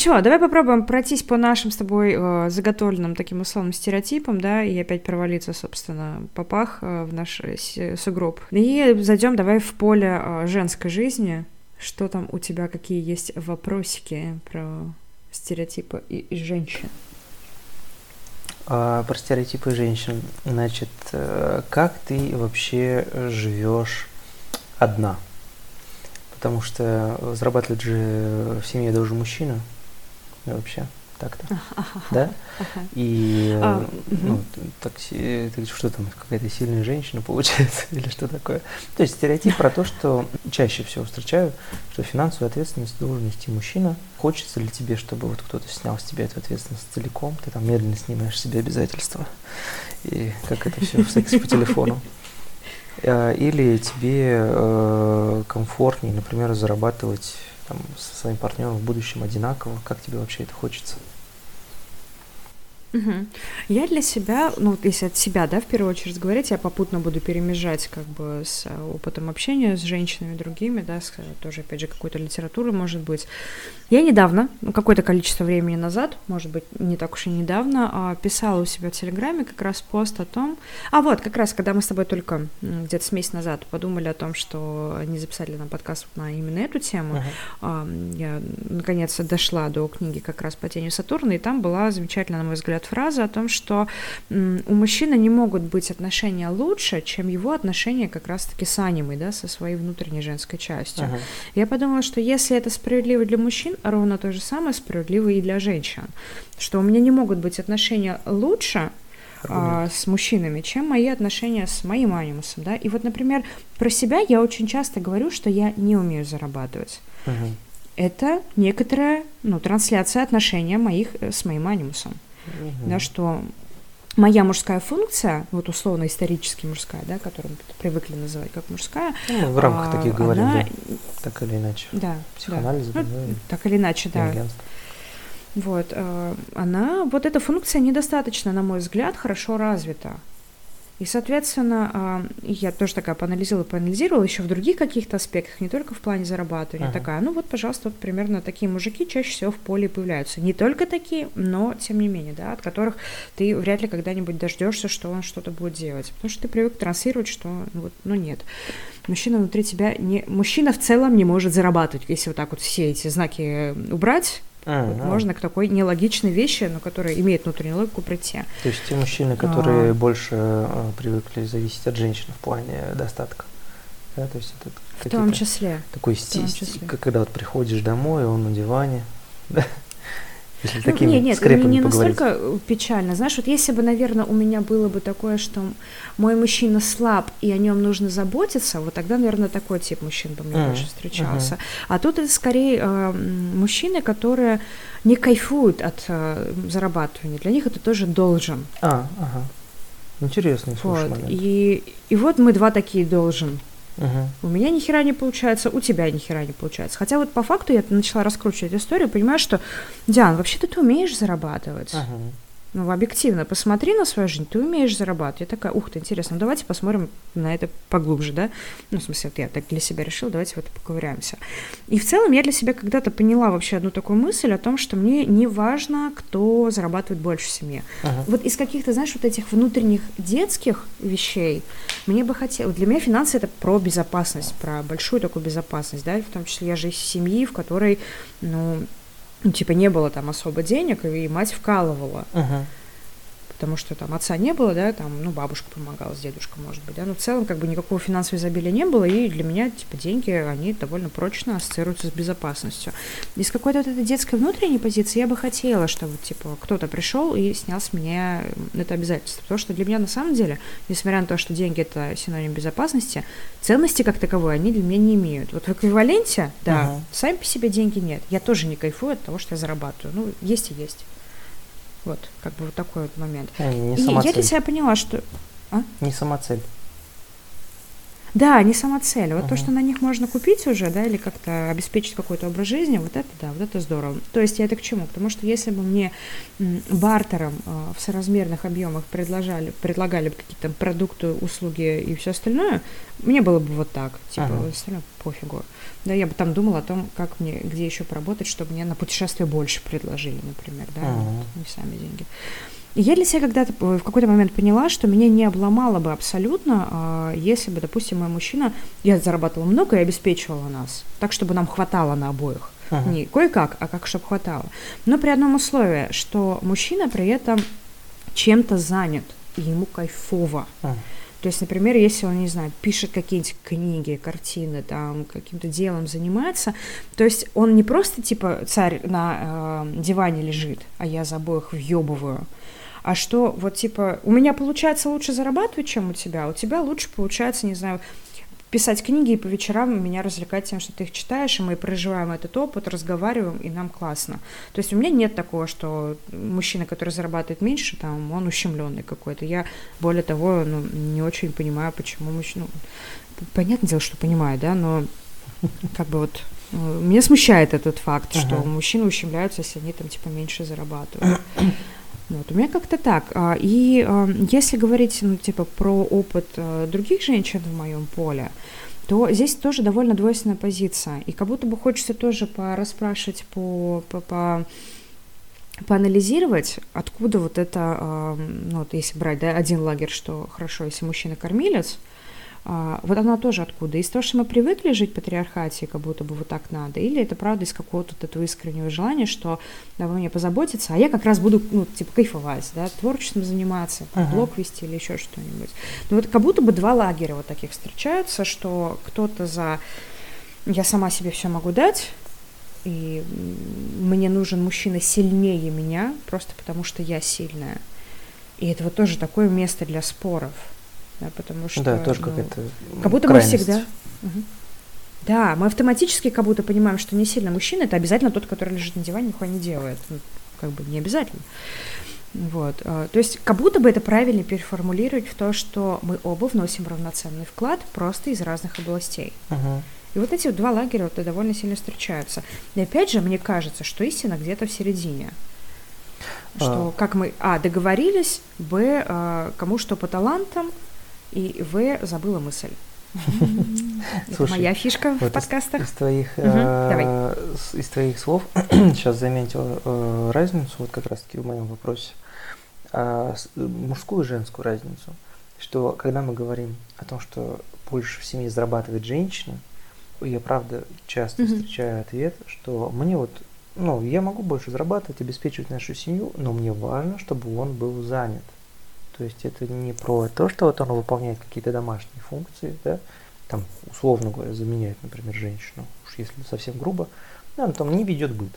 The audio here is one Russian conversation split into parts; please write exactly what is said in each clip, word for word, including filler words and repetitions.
что, давай попробуем пройтись по нашим с тобой э, заготовленным таким условным стереотипам, да, и опять провалиться, собственно, попах э, в наш с- сугроб. И зайдем давай в поле э, женской жизни. Что там у тебя, какие есть вопросики про стереотипы и, и женщин? А, про стереотипы женщин. Значит, как ты вообще живешь одна? Потому что зарабатывать же в семье должен мужчина, и вообще так-то, ага, да? Ага. И, а, ну, угу. так, ты, что там, какая-то сильная женщина получается, или что такое? То есть стереотип про то, что чаще всего встречаю, что финансовую ответственность должен нести мужчина. Хочется ли тебе, чтобы вот кто-то снял с тебя эту ответственность целиком, ты там медленно снимаешь себе обязательства, и как это все в сексе по телефону? Или тебе э, комфортнее, например, зарабатывать там, со своим партнером в будущем одинаково? Как тебе вообще это хочется? Угу. Я для себя, ну, если от себя, да, в первую очередь говорить, я попутно буду перемежать как бы с опытом общения с женщинами другими, да, с, тоже, опять же, какой-то литературой, может быть. Я недавно, ну, какое-то количество времени назад, может быть, не так уж и недавно, писала у себя в Телеграме как раз пост о том... А вот, как раз, когда мы с тобой только где-то с месяц назад подумали о том, что не записали нам подкаст на именно эту тему, uh-huh. я, наконец, дошла до книги как раз по тени Сатурна, и там была замечательная, на мой взгляд, фраза о том, что у мужчины не могут быть отношения лучше, чем его отношения как раз-таки с анимой, да, со своей внутренней женской частью. Ага. Я подумала, что если это справедливо для мужчин, ровно то же самое справедливо и для женщин, что у меня не могут быть отношения лучше а, с мужчинами, чем мои отношения с моим анимусом, да. И вот, например, про себя я очень часто говорю, что я не умею зарабатывать. Ага. Это некоторая, ну, трансляция отношения моих с моим анимусом. Да, что моя мужская функция, вот условно исторически мужская, да, которую мы привыкли называть как мужская, ну, в рамках а, таких говорим, она... да, так или иначе, да, психоанализ, да. Ну, так или иначе, да. Вот, а, она, вот эта функция недостаточно, на мой взгляд, хорошо развита. И, соответственно, я тоже такая поанализировала, поанализировала еще в других каких-то аспектах, не только в плане зарабатывания, ага. такая, ну вот, пожалуйста, вот примерно такие мужики чаще всего в поле появляются. Не только такие, но тем не менее, да, от которых ты вряд ли когда-нибудь дождешься, что он что-то будет делать, потому что ты привык транслировать, что, ну, вот, ну нет, мужчина внутри тебя не, мужчина в целом не может зарабатывать, если вот так вот все эти знаки убрать. А, вот а. Можно к такой нелогичной вещи, но которая имеет внутреннюю логику, прийти. То есть те мужчины, которые а. больше а, привыкли зависеть от женщин в плане достатка, да, то есть это в том числе такой стиль, когда вот приходишь домой, он на диване, да? Если ну, такими нет, нет, скрепами не поговорить. Настолько печально. Знаешь, вот если бы, наверное, у меня было бы такое, что мой мужчина слаб, и о нем нужно заботиться, вот тогда, наверное, такой тип мужчин бы мне mm-hmm. больше встречался. Mm-hmm. А тут это скорее э, мужчины, которые не кайфуют от э, зарабатывания. Для них это тоже должен. А, ага. Интересный, слушай, вот. момент. И, и вот мы два такие должен. Uh-huh. У меня ни хера не получается, у тебя ни хера не получается. Хотя вот по факту я начала раскручивать историю, понимаю, что, Диан, вообще-то ты умеешь зарабатывать. Uh-huh. Ну, объективно, посмотри на свою жизнь, ты умеешь зарабатывать. Я такая, ух ты, интересно, ну, давайте посмотрим на это поглубже, да? Ну, в смысле, вот я так для себя решила, давайте вот поковыряемся. И в целом я для себя когда-то поняла вообще одну такую мысль о том, что мне не важно, кто зарабатывает больше в семье. Ага. Вот из каких-то, знаешь, вот этих внутренних детских вещей мне бы хотелось... Для меня финансы – это про безопасность, про большую такую безопасность, да? В том числе я же из семьи, в которой, ну... Ну, типа, не было там особо денег, и мать вкалывала, uh-huh. потому что там отца не было, да, там, ну, бабушка помогала, с дедушкой, может быть, да, но в целом как бы никакого финансового изобилия не было, и для меня, типа, деньги, они довольно прочно ассоциируются с безопасностью. Из какой-то вот этой детской внутренней позиции я бы хотела, чтобы, типа, кто-то пришел и снял с меня это обязательство, потому что для меня, на самом деле, несмотря на то, что деньги – это синоним безопасности, ценности как таковой они для меня не имеют. Вот в эквиваленте, да, uh-huh. сами по себе деньги нет. Я тоже не кайфую от того, что я зарабатываю. Ну, есть и есть. Вот, как бы вот такой вот момент. Не и я цель. для себя поняла, что... А? Не сама цель. Да, не сама цель. Вот uh-huh. то, что на них можно купить уже, да, или как-то обеспечить какой-то образ жизни, вот это, да, вот это здорово. То есть я это к чему? Потому что если бы мне бартером э, в соразмерных объемах предлагали, предлагали бы какие-то продукты, услуги и все остальное, мне было бы вот так, типа, uh-huh. остальное пофигу. Да, я бы там думала о том, как мне, где еще поработать, чтобы мне на путешествие больше предложили, например, да, uh-huh. вот, не сами деньги. И я для себя когда-то в какой-то момент поняла, что меня не обломало бы абсолютно, если бы, допустим, мой мужчина, я зарабатывала много и обеспечивала нас, так, чтобы нам хватало на обоих. Ага. Не кое-как, а как, чтобы хватало. Но при одном условии, что мужчина при этом чем-то занят, и ему кайфово. Ага. То есть, например, если он, не знаю, пишет какие-нибудь книги, картины, там, каким-то делом занимается, то есть он не просто, типа, царь на э, диване лежит, а я за обоих въебываю, а что, вот, типа, у меня получается лучше зарабатывать, чем у тебя, у тебя лучше получается, не знаю, писать книги и по вечерам меня развлекать тем, что ты их читаешь, и мы проживаем этот опыт, разговариваем, и нам классно. То есть у меня нет такого, что мужчина, который зарабатывает меньше, там, он ущемленный какой-то. Я, более того, ну, не очень понимаю, почему мужчина... Ну, понятное дело, что понимаю, да, но как бы вот... Меня смущает этот факт, ага. что мужчины ущемляются, если они там, типа, меньше зарабатывают. Вот, у меня как-то так. И если говорить, ну, типа, про опыт других женщин в моем поле, то здесь тоже довольно двойственная позиция. И как будто бы хочется тоже порасспрашивать, по, по, по, поанализировать, откуда вот это, ну, вот если брать, да, один лагерь, что хорошо, если мужчина кормилец, вот она тоже откуда? Из того, что мы привыкли жить в патриархате, как будто бы вот так надо, или это правда из какого-то вот этого искреннего желания, что обо мне позаботиться, а я как раз буду, ну, типа, кайфовать, да, творчеством заниматься, ага. блог вести или еще что-нибудь. Ну вот как будто бы два лагеря вот таких встречаются, что кто-то за «я сама себе все могу дать», и «мне нужен мужчина сильнее меня, просто потому что я сильная». И это вот тоже такое место для споров. Да, потому что, да, тоже ну, какая-то как будто крайность. Мы всегда... Угу. Да, мы автоматически как будто понимаем, что не сильно мужчина, это обязательно тот, который лежит на диване, нихуя не делает. Ну, как бы не обязательно. Вот. То есть как будто бы это правильно переформулировать в то, что мы оба вносим равноценный вклад просто из разных областей. Угу. И вот эти вот два лагеря вот довольно сильно встречаются. И опять же, мне кажется, что истина где-то в середине. Что а. как мы, а, договорились, б, а, кому что по талантам, и В забыла мысль. Это моя фишка в подкастах. Из твоих из твоих слов сейчас заметила разницу, вот как раз-таки в моем вопросе, мужскую и женскую разницу, что когда мы говорим о том, что больше в семье зарабатывает женщина, я правда часто встречаю ответ, что мне вот, ну, я могу больше зарабатывать, обеспечивать нашу семью, но мне важно, чтобы он был занят. То есть это не про то, что вот он выполняет какие-то домашние функции, да, там, условно говоря, заменяет, например, женщину, уж если совсем грубо, да, он там не ведет быт.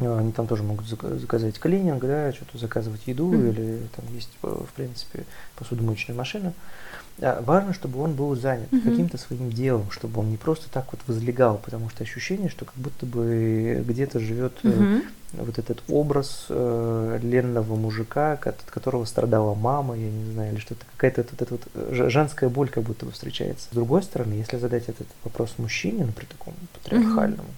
Они там тоже могут заказать клининг, да, что-то заказывать еду, mm-hmm. или там есть, в принципе, посудомоечная машина. Да, важно, чтобы он был занят mm-hmm. каким-то своим делом, чтобы он не просто так вот возлегал, потому что ощущение, что как будто бы где-то живет mm-hmm. вот этот образ э, ленного мужика, от которого страдала мама, я не знаю, или что-то, какая-то вот эта вот женская боль как будто бы встречается. С другой стороны, если задать этот вопрос мужчине, например, такому патриархальному,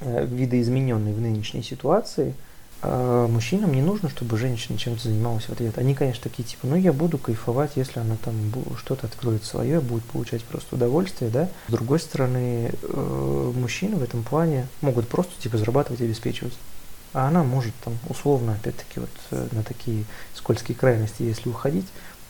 mm-hmm. э, видоизмененный в нынешней ситуации, мужчинам не нужно, чтобы женщина чем-то занималась в ответ. Они, конечно, такие, типа, ну, я буду кайфовать, если она там что-то откроет свое, будет получать просто удовольствие, да. С другой стороны, мужчины в этом плане могут просто, типа, зарабатывать и обеспечивать. А она может там, условно, опять-таки, вот на такие скользкие крайности, если уходить,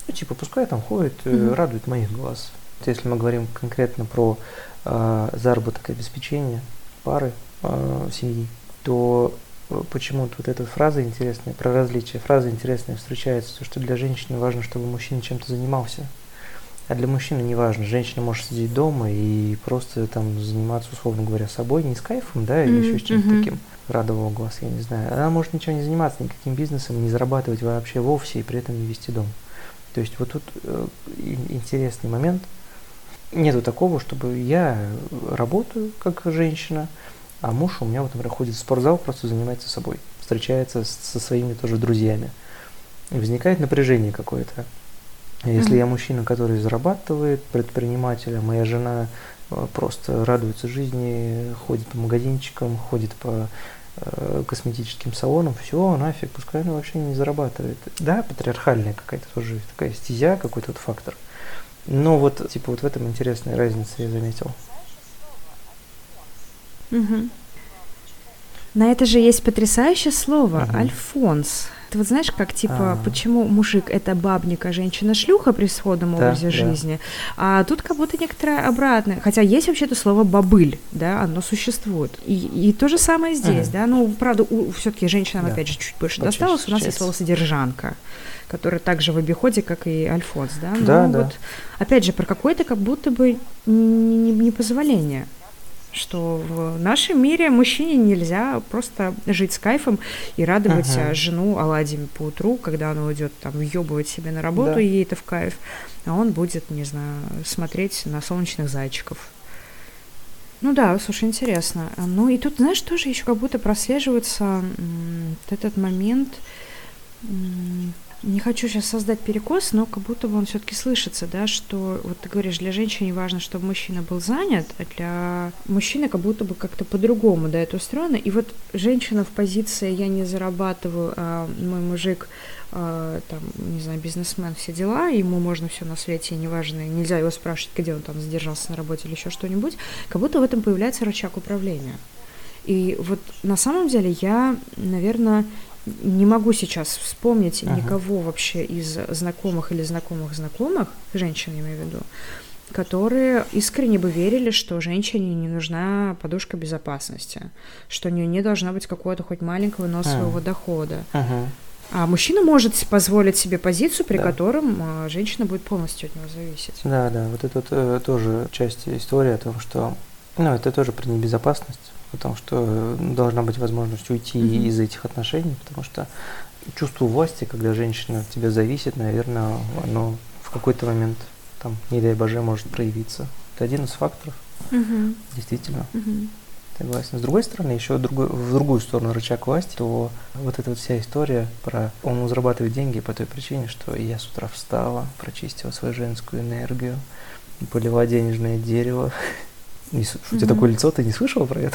ну, типа, пускай там ходит, mm-hmm. радует моих глаз. Если мы говорим конкретно про э, заработок и обеспечение пары, э, семьи, то... Почему-то вот эта фраза интересная, про различия, фраза интересная встречается, что для женщины важно, чтобы мужчина чем-то занимался, а для мужчины не важно. Женщина может сидеть дома и просто там заниматься, условно говоря, собой, не с кайфом, да, или mm-hmm. еще с чем-то mm-hmm. таким, радовал глаз, я не знаю. Она может ничем не заниматься, никаким бизнесом, не зарабатывать вообще вовсе и при этом не вести дом. То есть вот тут э, интересный момент. Нету такого, чтобы я работаю как женщина, а муж у меня, вот, например, ходит в спортзал, просто занимается собой, встречается с, со своими тоже друзьями. И возникает напряжение какое-то. Если mm-hmm. я мужчина, который зарабатывает, предприниматель, а моя жена просто радуется жизни, ходит по магазинчикам, ходит по э, косметическим салонам, все, нафиг, пускай она вообще не зарабатывает. Да, патриархальная какая-то тоже такая стезя, какой-то вот фактор. Но вот, типа, вот в этом интересная разница, я заметил. Мгм. На это же есть потрясающее слово Мгм. «альфонс». Ты вот знаешь, как типа, А, почему мужик это бабник, а женщина шлюха при сходном да, образе да. жизни, а тут как будто некоторое обратное. Хотя есть вообще это слово бабыль, да, оно существует. И, и то же самое здесь, Мгм. да. Ну, правда, все-таки женщинам, Да, опять же, чуть больше почаще досталось. У нас есть слово встречается. содержанка, которое также в обиходе, как и альфонс, да. Да, Ну, да. вот, опять же, про какое-то как будто бы н- н- непозволение, что в нашем мире мужчине нельзя просто жить с кайфом и радовать а, Ага. жену оладьями по утру, когда она уйдет там въебывать себе на работу, и Да. ей это в кайф, а он будет, не знаю, смотреть на солнечных зайчиков. Ну да, слушай, интересно. А, Ну и тут, знаешь, тоже еще как будто прослеживается м, вот этот момент. м, Не хочу сейчас создать перекос, но как будто бы он все-таки слышится, да, что вот ты говоришь, для женщины важно, чтобы мужчина был занят, а для мужчины как будто бы как-то по-другому, да, это устроено. И вот женщина в позиции «я не зарабатываю, а мой мужик, а, там, не знаю, бизнесмен, все дела, ему можно все на свете, неважно, нельзя его спрашивать, где он там задержался на работе или еще что-нибудь», как будто в этом появляется рычаг управления. И вот на самом деле я, наверное, не могу сейчас вспомнить Ага. никого вообще из знакомых или знакомых знакомых, женщин я имею в виду, которые искренне бы верили, что женщине не нужна подушка безопасности, что у нее не должно быть какого-то хоть маленького, но А, своего дохода. Ага. А мужчина может с- позволить себе позицию, при Да. котором а, женщина будет полностью от него зависеть. Да, да, вот это вот, э, тоже часть истории о том, что, ну, это тоже про небезопасность, о том, что э, должна быть возможность уйти Мгм. из этих отношений, потому что чувство власти, когда женщина от тебя зависит, наверное, оно в какой-то момент, там, не дай боже, может проявиться. Это один из факторов, Мгм. действительно. Мгм. Согласен. С другой стороны, еще другой, в другую сторону рычаг власти, то вот эта вот вся история про он зарабатывает деньги по той причине, что я с утра встала, прочистила свою женскую энергию, полила денежное дерево. Не с- У тебя такое Мгм. лицо, ты не слышала про это?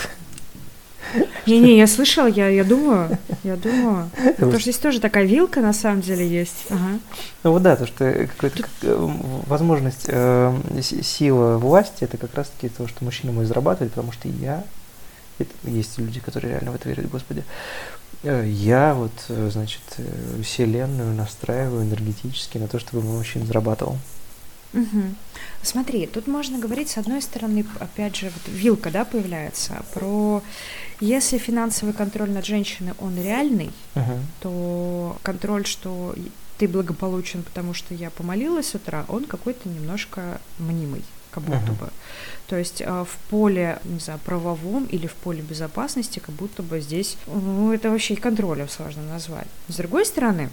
Не-не, я слышала, я, я думаю, я думаю. Потому Потому что что- здесь тоже такая вилка на самом деле есть. Ага. Ну вот да, то, что э, какой-то Тут- как, э, м, возможность, э, с- сила власти, это как раз-таки то, что мужчина может зарабатывать, потому что я, это- есть люди, которые реально в это верят, господи, Э, я вот, э, значит, э, вселенную настраиваю энергетически на то, чтобы мой мужчина зарабатывал. Мгм. Смотри, тут можно говорить, с одной стороны, п- опять же, вот вилка, да, появляется, про если финансовый контроль над женщиной, он реальный, Мгм. то контроль, что и- ты благополучен, потому что я помолилась с утра, он какой-то немножко мнимый, как будто Мгм. бы. То есть а, в поле, не знаю, правовом или в поле безопасности, как будто бы здесь, ну, это вообще и контролем сложно назвать. С другой стороны,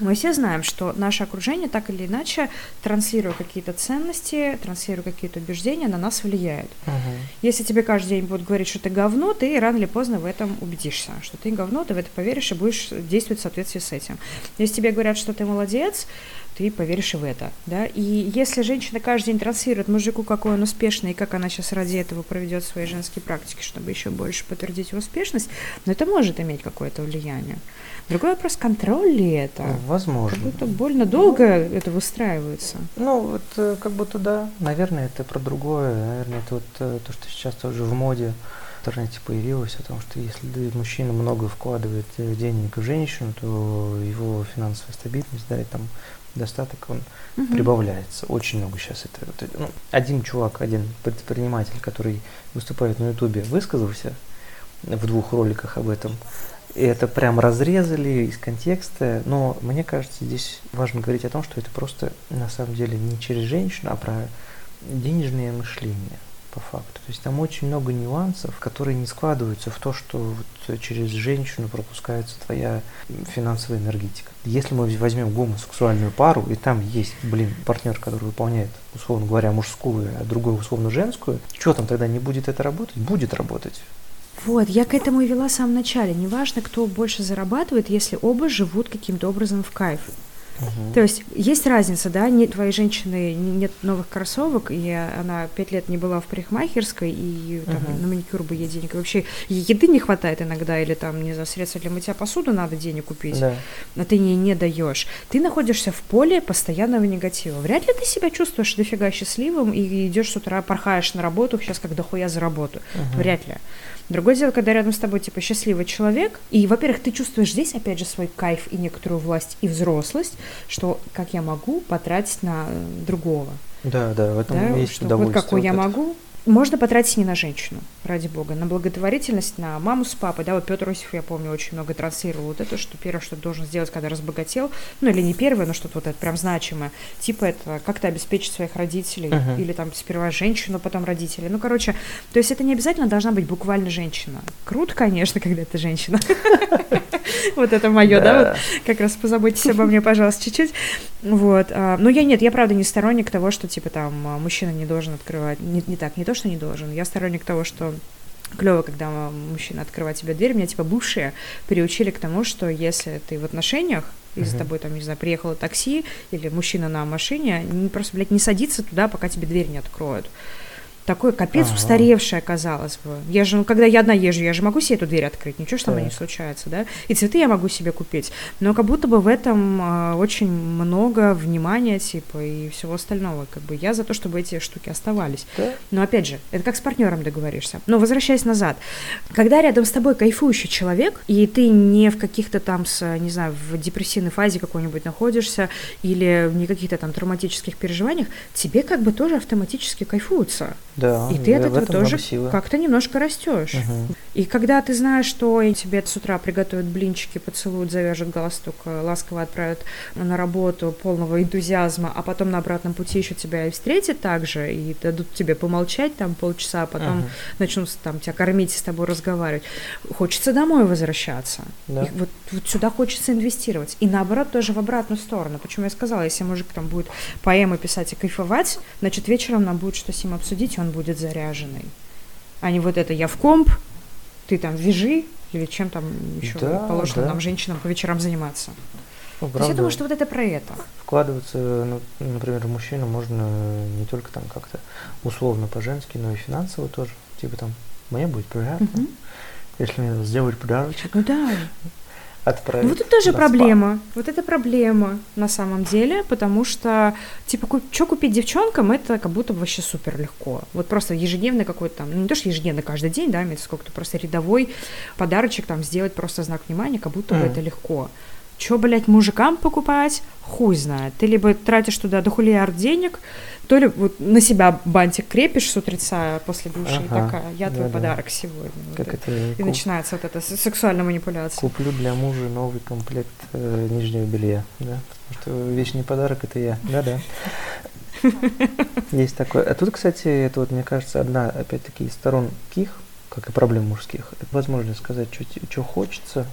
мы все знаем, что наше окружение так или иначе, транслируя какие-то ценности, транслируя какие-то убеждения, на нас влияет. Мгм. Если тебе каждый день будут говорить, что ты говно, ты рано или поздно в этом убедишься, что ты говно, ты в это поверишь и будешь действовать в соответствии с этим. Если тебе говорят, что ты молодец, ты поверишь и в это, да. И если женщина каждый день транслирует мужику, какой он успешный и как она сейчас ради этого проведет свои женские практики, чтобы еще больше подтвердить его успешность, но это может иметь какое-то влияние. Другой вопрос, контроль ли это? Как Возможно. будто больно долго Ну, это выстраивается. Ну, вот э, как будто да, наверное, это про другое, наверное, это вот э, то, что сейчас тоже в моде в интернете появилось, о том, что если ты- мужчина много вкладывает э, денег в женщину, то его финансовая стабильность, да, и там достаток, он Мгм. прибавляется. Очень много сейчас это. Вот это, ну, один чувак, один предприниматель, который выступает на Ютубе, высказался в двух роликах об этом. И это прям разрезали из контекста. Но мне кажется, здесь важно говорить о том, что это просто на самом деле не через женщину, а про денежное мышление по факту. То есть там очень много нюансов, которые не складываются в то, что вот через женщину пропускается твоя финансовая энергетика. Если мы возьмем гомосексуальную пару, и там есть, блин, партнер, который выполняет, условно говоря, мужскую, а другой, условно, женскую, что там тогда не будет это работать? Будет работать. Вот, я к этому и вела в самом начале. Неважно, кто больше зарабатывает, если оба живут каким-то образом в кайф. Угу. То есть есть разница, да, не, твоей женщины нет новых кроссовок, и она пять лет не была в парикмахерской, и там, угу. на маникюр бы ей денег, вообще еды не хватает иногда, или там, не знаю, средства для мытья посуду надо денег купить, да. а ты ей не даешь. Ты находишься в поле постоянного негатива. Вряд ли ты себя чувствуешь дофига счастливым и идешь с утра, порхаешь на работу, сейчас как дохуя за работу. Угу. Вряд ли. Другое дело, когда рядом с тобой, типа, счастливый человек, и, во-первых, ты чувствуешь здесь, опять же, свой кайф и некоторую власть и взрослость, что как я могу потратить на другого. Да, да, в этом да, есть что, удовольствие. Вот какой вот я это. Могу. Можно потратить не на женщину, ради бога, на благотворительность, на маму с папой. Да, вот Петр Осипов, я помню, очень много транслировал вот это, что первое, что ты должен сделать, когда разбогател, ну или не первое, но что-то вот это прям значимое, типа это как-то обеспечить своих родителей, uh-huh. или там сперва женщину, потом родителей. Ну, короче, то есть это не обязательно должна быть буквально женщина. Круто, конечно, когда это женщина. Вот это мое, да, как раз позаботьтесь обо мне, пожалуйста, чуть-чуть. Вот, но я нет, я правда не сторонник того, что типа там мужчина не должен открывать, не так, не то, что не должен. Я сторонник того, что клево, когда мужчина открывает тебе дверь. Меня типа бывшие приучили к тому, что если ты в отношениях, и за тобой там, не знаю, приехало такси или мужчина на машине, не, просто, блядь, не садиться туда, пока тебе дверь не откроют. Такой капец ага. устаревший, казалось бы. Я же, ну, когда я одна езжу, я же могу себе эту дверь открыть, ничего же там не случается, да? И цветы я могу себе купить. Но как будто бы в этом э, очень много внимания, типа, и всего остального. Как бы я за то, чтобы эти штуки оставались. Да? Но опять же, это как с партнером договоришься. Но возвращаясь назад, когда рядом с тобой кайфующий человек, и ты не в каких-то там, с, не знаю, в депрессивной фазе какой-нибудь находишься, или в не каких-то там травматических переживаниях, тебе как бы тоже автоматически кайфуются. Да, и ты от этого тоже как-то немножко растешь. Угу. И когда ты знаешь, что тебе с утра приготовят блинчики, поцелуют, завяжут галстук, ласково отправят на работу полного энтузиазма, а потом на обратном пути еще тебя и встретят также, и дадут тебе помолчать там полчаса, а потом угу. начнут там тебя кормить и с тобой разговаривать. Хочется домой возвращаться. Да. Вот, вот сюда хочется инвестировать. И наоборот тоже в обратную сторону. Почему я сказала, если мужик там будет поэмы писать и кайфовать, значит вечером нам будет что с ним обсудить, он будет заряженный, а не вот это я в комп, ты там вяжи, или чем там еще да, положено да. нам, женщинам, по вечерам заниматься. Ну, правда, то есть я думаю, что вот это про это. Вкладываться, ну, например, в мужчину можно не только там как-то условно по-женски, но и финансово тоже. Типа там, мне будет приятно, угу. если мне сделают подарочек. Ну да. Отправить. Вот это тоже проблема. Спа. Вот это проблема на самом деле, потому что, типа, ку- что купить девчонкам, это как будто бы вообще супер легко. Вот просто ежедневный какой-то там, ну не то, что ежедневно каждый день, да, имеется сколько-то просто рядовой подарочек там сделать, просто знак внимания, как будто mm. бы это легко. Что, блядь, мужикам покупать? Хуй знает. Ты либо тратишь туда дохулиард денег, то ли вот на себя бантик крепишь с утреца после души ага, и такая, я да, твой да. подарок сегодня. Как вот это, и куп... начинается вот эта сексуальная манипуляция. Куплю для мужа новый комплект э, нижнего белья, да? Потому что вечный подарок – это я. Да-да. Есть такое. А тут, кстати, это вот, мне кажется, одна, опять-таки, из сторон таких, как и проблем мужских, это возможность сказать, что хочется,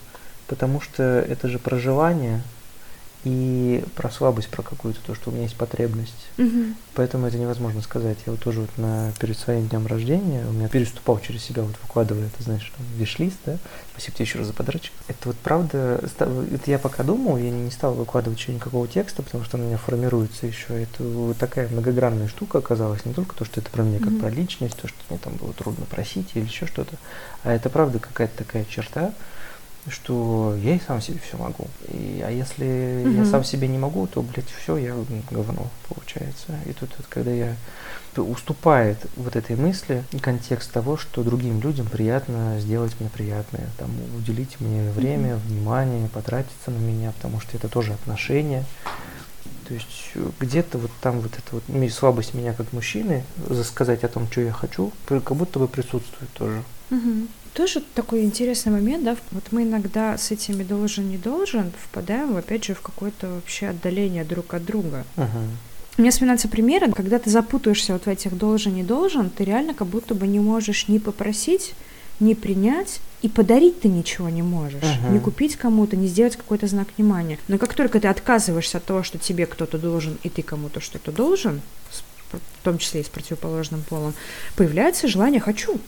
потому что это же проживание и про слабость, про какую-то, то, что у меня есть потребность. Угу. Поэтому это невозможно сказать. Я вот тоже вот на, перед своим днем рождения, у меня переступал через себя, вот выкладывая, ты знаешь, там, виш-лист, да? Спасибо тебе еще раз за подарочек. Это вот правда, это я пока думал, я не стал выкладывать еще никакого текста, потому что он у меня формируется еще. Это вот такая многогранная штука оказалась, не только то, что это про меня как угу. про личность, то, что мне там было трудно просить или еще что-то, а это правда какая-то такая черта, что я и сам себе все могу. И, а если угу. я сам себе не могу, то, блядь, все, я говно, получается. И тут, вот, когда я уступает вот этой мысли контекст того, что другим людям приятно сделать мне приятное, там, уделить мне время, угу. внимание, потратиться на меня, потому что это тоже отношения. То есть где-то вот там вот эта вот слабость меня как мужчины, сказать о том, что я хочу, как будто бы присутствует тоже. Угу. Тоже такой интересный момент, да, вот мы иногда с этими должен, не должен впадаем, опять же, в какое-то вообще отдаление друг от друга. Ага. У меня вспоминаются примеры, когда ты запутаешься вот в этих должен, не должен, ты реально как будто бы не можешь ни попросить, ни принять, и подарить ты ничего не можешь, ага. не купить кому-то, не сделать какой-то знак внимания. Но как только ты отказываешься от того, что тебе кто-то должен, и ты кому-то что-то должен, в том числе и с противоположным полом, появляется желание «хочу».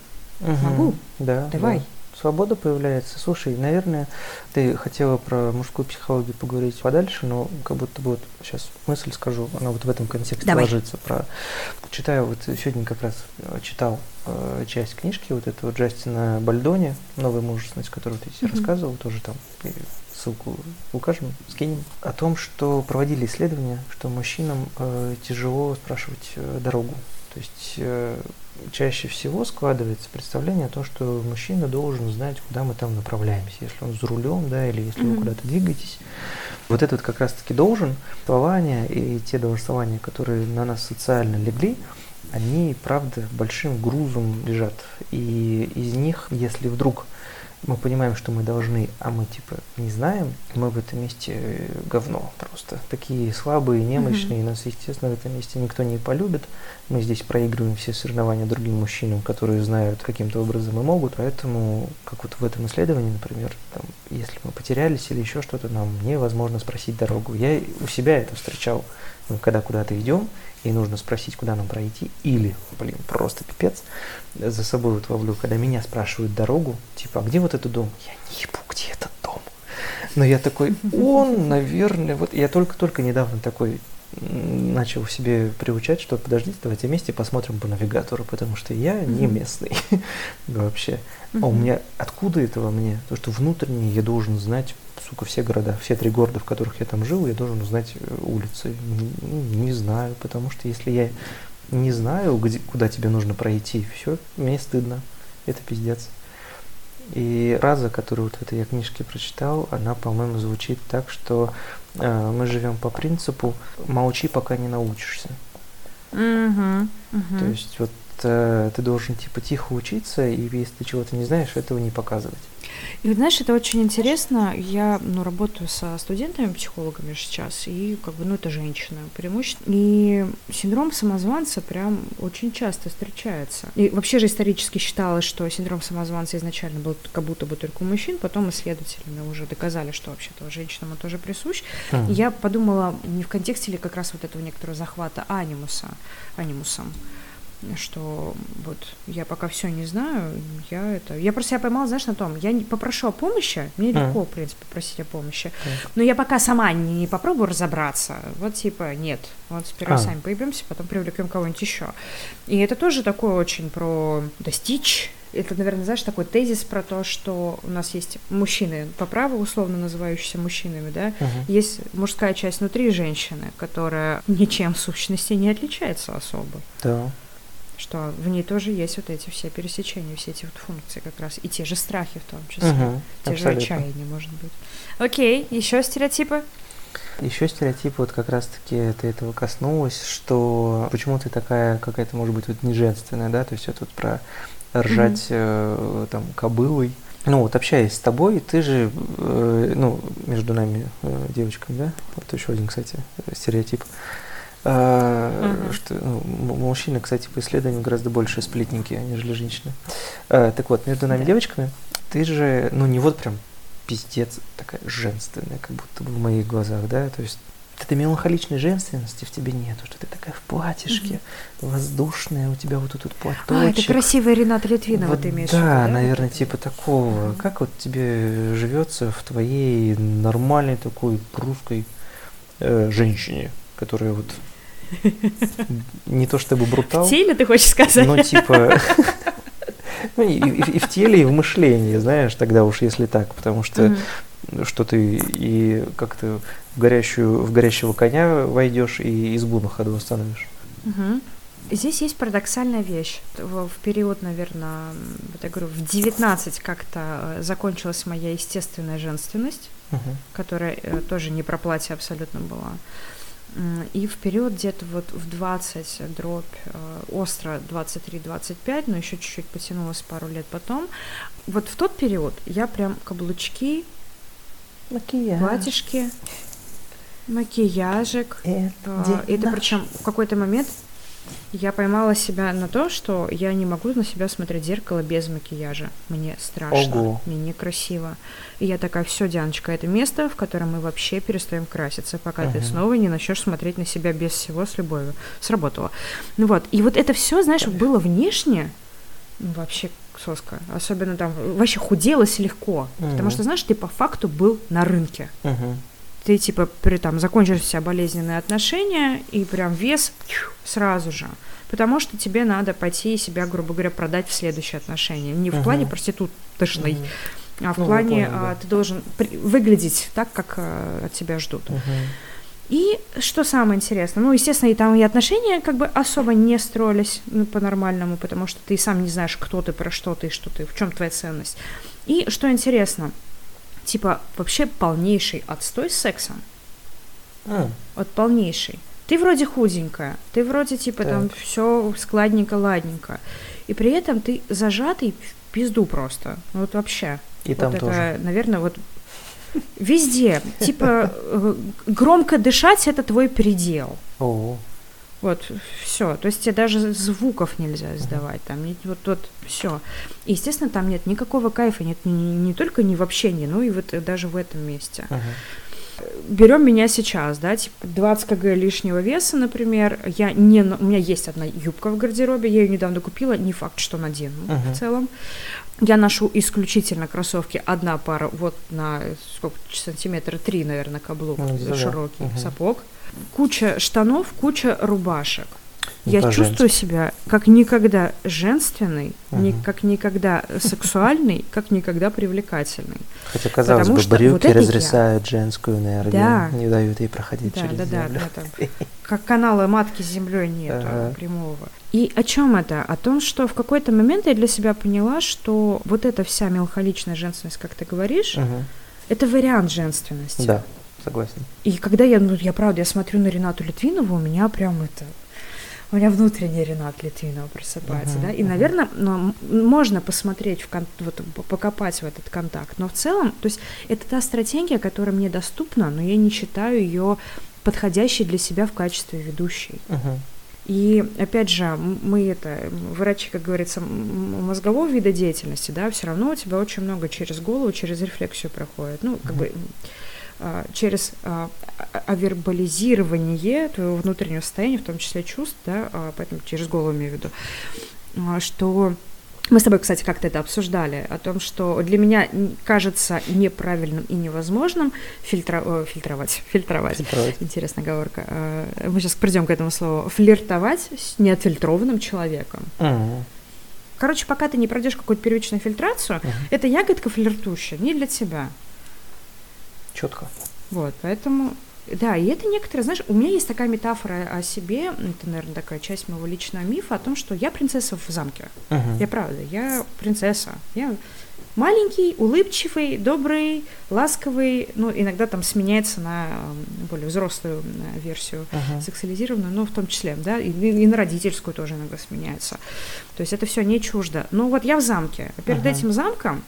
Могу, угу. да, давай, да. свобода появляется. Слушай, наверное, ты хотела про мужскую психологию поговорить подальше, но как будто бы вот сейчас мысль скажу, она вот в этом контексте Давай. ложится. Про... Читаю, вот сегодня как раз читал э, часть книжки вот этого Джастина Бальдони «Новая мужественность», которую ты mm-hmm. рассказывал, тоже там ссылку укажем, скинем, о том, что проводили исследования, что мужчинам э, тяжело спрашивать э, дорогу. То есть э, чаще всего складывается представление о том, что мужчина должен знать, куда мы там направляемся, если он за рулем, да, или если mm-hmm. вы куда-то двигаетесь. Вот этот как раз-таки должен, слования и те долженствования, которые на нас социально легли, они, правда, большим грузом лежат. И из них, если вдруг мы понимаем, что мы должны, а мы типа не знаем, мы в этом месте говно просто. Такие слабые, немощные, mm-hmm. нас, естественно, в этом месте никто не полюбит. Мы здесь проигрываем все соревнования другим мужчинам, которые знают каким-то образом и могут. Поэтому, как вот в этом исследовании, например, там, если мы потерялись или еще что-то, нам невозможно спросить дорогу. Я у себя это встречал, мы когда куда-то идем, и нужно спросить, куда нам пройти, или, блин, просто пипец, за собой вот вовлю, когда меня спрашивают дорогу, типа, а где вот этот дом? Я не ебу, где этот дом? Но я такой, он, наверное, вот, я только-только недавно такой начал себе приучать, что подождите, давайте вместе посмотрим по навигатору, потому что я не местный вообще. А у меня, откуда этого мне? То, что внутренне я должен знать, сука, все города, все три города, в которых я там жил, я должен узнать улицы. Не, не знаю, потому что если я не знаю, где, куда тебе нужно пройти, все, мне стыдно. Это пиздец. И фраза, которую вот в этой я книжке прочитал, она, по-моему, звучит так, что э, мы живем по принципу «молчи, пока не научишься». Mm-hmm. Mm-hmm. То есть вот э, ты должен типа тихо учиться, и если ты чего-то не знаешь, этого не показывать. И знаешь, это очень интересно. Я, ну, работаю со студентами, психологами сейчас, и как бы, ну, это женщины преимущественно. И синдром самозванца прям очень часто встречается. И вообще же исторически считалось, что синдром самозванца изначально был как будто бы только у мужчин, потом исследователи уже доказали, что вообще-то женщинам он тоже присущ. А. И я подумала, не в контексте ли как раз вот этого некоторого захвата анимуса, анимусом, что вот я пока все не знаю, я это... Я просто себя поймала, знаешь, на том, я не попрошу о помощи, мне а. легко, в принципе, просить о помощи, а. но я пока сама не попробую разобраться, вот типа нет, вот сперва а. сами поебемся, потом привлекем кого-нибудь еще. И это тоже такое очень про достичь. Это, наверное, знаешь, такой тезис про то, что у нас есть мужчины по праву, условно называющиеся мужчинами, да, угу. есть мужская часть внутри женщины, которая ничем в сущности не отличается особо. Да. Что в ней тоже есть вот эти все пересечения, все эти вот функции как раз, и те же страхи в том числе, угу, те абсолютно. же отчаяния, может быть. Окей, еще стереотипы? Еще стереотипы, вот как раз-таки ты этого коснулась, что почему ты такая какая-то, может быть, вот неженственная, да, то есть вот, вот про ржать угу. там кобылой. Ну вот, общаясь с тобой, ты же, э, ну, между нами э, девочками, да, вот еще один, кстати, стереотип. Uh-huh. Uh-huh. Что, ну, мужчины, кстати, по исследованию гораздо больше сплетники, нежели женщины. Uh, так вот, между нами yeah. девочками, ты же, ну, не вот прям пиздец такая женственная, как будто бы в моих глазах, да, то есть этой меланхоличной женственности в тебе нету, что ты такая в платьишке, mm-hmm. воздушная, у тебя вот тут вот платочек. А, это красивая Рената Литвинова, вот, ты имеешь в виду? Да, да, наверное, вот типа такого. Mm-hmm. Как вот тебе живется в твоей нормальной такой русской э, женщине, которая вот не то чтобы брутал. В теле, ты хочешь сказать? Но типа... ну, и, и, и в теле, и в мышлении, знаешь, тогда уж если так, потому что mm-hmm. что ты и как-то в, горящую, в горящего коня войдешь и избу на ходу остановишь. Mm-hmm. Здесь есть парадоксальная вещь. В период, наверное, вот я говорю, в девятнадцать как-то закончилась моя естественная женственность, mm-hmm. которая тоже не про платье абсолютно была. И в период где-то вот в двадцать дробь, остро двадцать три двадцать пять, но еще чуть-чуть потянулось пару лет потом. Вот в тот период я прям каблучки, макияж, платьишки, макияжик. Это, это причем в какой-то момент я поймала себя на то, что я не могу на себя смотреть в зеркало без макияжа. Мне страшно, Ого. мне некрасиво. И я такая, все, Дианочка, это место, в котором мы вообще перестаем краситься, пока ага. ты снова не начнешь смотреть на себя без всего с любовью. Сработало. Ну вот. И вот это все, знаешь, было внешне, вообще соска. Особенно там вообще худелось легко. Mm-hmm. Потому что, знаешь, ты по факту был на рынке. Mm-hmm. Ты типа при, там, закончил все болезненные отношения, и прям вес тьфу, сразу же. Потому что тебе надо пойти себя, грубо говоря, продать в следующие отношения. Не в mm-hmm. плане проститутошной, mm-hmm. а в ну, плане понял, да. ты должен при- выглядеть так, как а, от тебя ждут. Mm-hmm. И что самое интересное, ну, естественно, и там и отношения как бы особо не строились ну, по-нормальному, потому что ты сам не знаешь, кто ты, про что ты, что ты, в чем твоя ценность. И что интересно, типа вообще полнейший отстой с сексом. А. Вот полнейший. Ты вроде худенькая, ты вроде типа так. там все складненько-ладненько, и при этом ты зажатый в пизду просто, вот вообще. И вот там это, тоже. Наверное, вот... Везде. Типа громко дышать – это твой предел. О-о. Вот, все. То есть тебе даже звуков нельзя издавать. Там, вот, вот, все. И, естественно, там нет никакого кайфа. Нет не, не только не в общении, но и вот даже в этом месте. Ага. Берем меня сейчас, да, типа двадцать килограммов лишнего веса, например. Я не, у меня есть одна юбка в гардеробе, я ее недавно купила, не факт, что надену ага. в целом. Я ношу исключительно кроссовки, одна пара, вот на сколько сантиметра, три, наверное, каблук, ну, широкий угу. сапог. Куча штанов, куча рубашек. Ну, я чувствую женщина. Себя как никогда женственной, угу. ни, как никогда сексуальной, как никогда привлекательной. Хотя, казалось бы, брюки разрезают женскую энергию, не дают ей проходить через землю. Да, да, да. Как канала матки с землей нету ага. прямого. И о чем это? О том, что в какой-то момент я для себя поняла, что вот эта вся меланхоличная женственность, как ты говоришь, ага. это вариант женственности. Да, согласен. И когда я, ну, я правда, я смотрю на Ренату Литвинову, у меня прям это... У меня внутренняя Рената Литвинова просыпается, uh-huh, да, и, uh-huh. наверное, ну, можно посмотреть, в кон- вот, покопать в этот контакт, но в целом, то есть это та стратегия, которая мне доступна, но я не считаю ее подходящей для себя в качестве ведущей. Uh-huh. И, опять же, мы это, врачи, как говорится, мозгового вида деятельности, да, все равно у тебя очень много через голову, через рефлексию проходит, ну, как uh-huh. бы... через а, авербализирование твоего внутреннего состояния, в том числе чувств, да, а, поэтому через голову имею в виду, а, что мы с тобой, кстати, как-то это обсуждали, о том, что для меня кажется неправильным и невозможным фильтра... фильтровать, фильтровать, фильтровать, интересная оговорка, а, мы сейчас придем к этому слову, флиртовать с неотфильтрованным человеком. Mm-hmm. Короче, пока ты не пройдешь какую-то первичную фильтрацию, mm-hmm. эта ягодка флиртущая не для тебя. Четко. Вот, поэтому, да, и это некоторые, знаешь, у меня есть такая метафора о себе, это, наверное, такая часть моего личного мифа о том, что я принцесса в замке. Uh-huh. Я правда, я принцесса. Я маленький, улыбчивый, добрый, ласковый, ну, иногда там сменяется на более взрослую версию uh-huh. сексуализированную, но в том числе, да, и, и на родительскую тоже иногда сменяется. То есть это все не чуждо. Но вот я в замке, а перед uh-huh. этим замком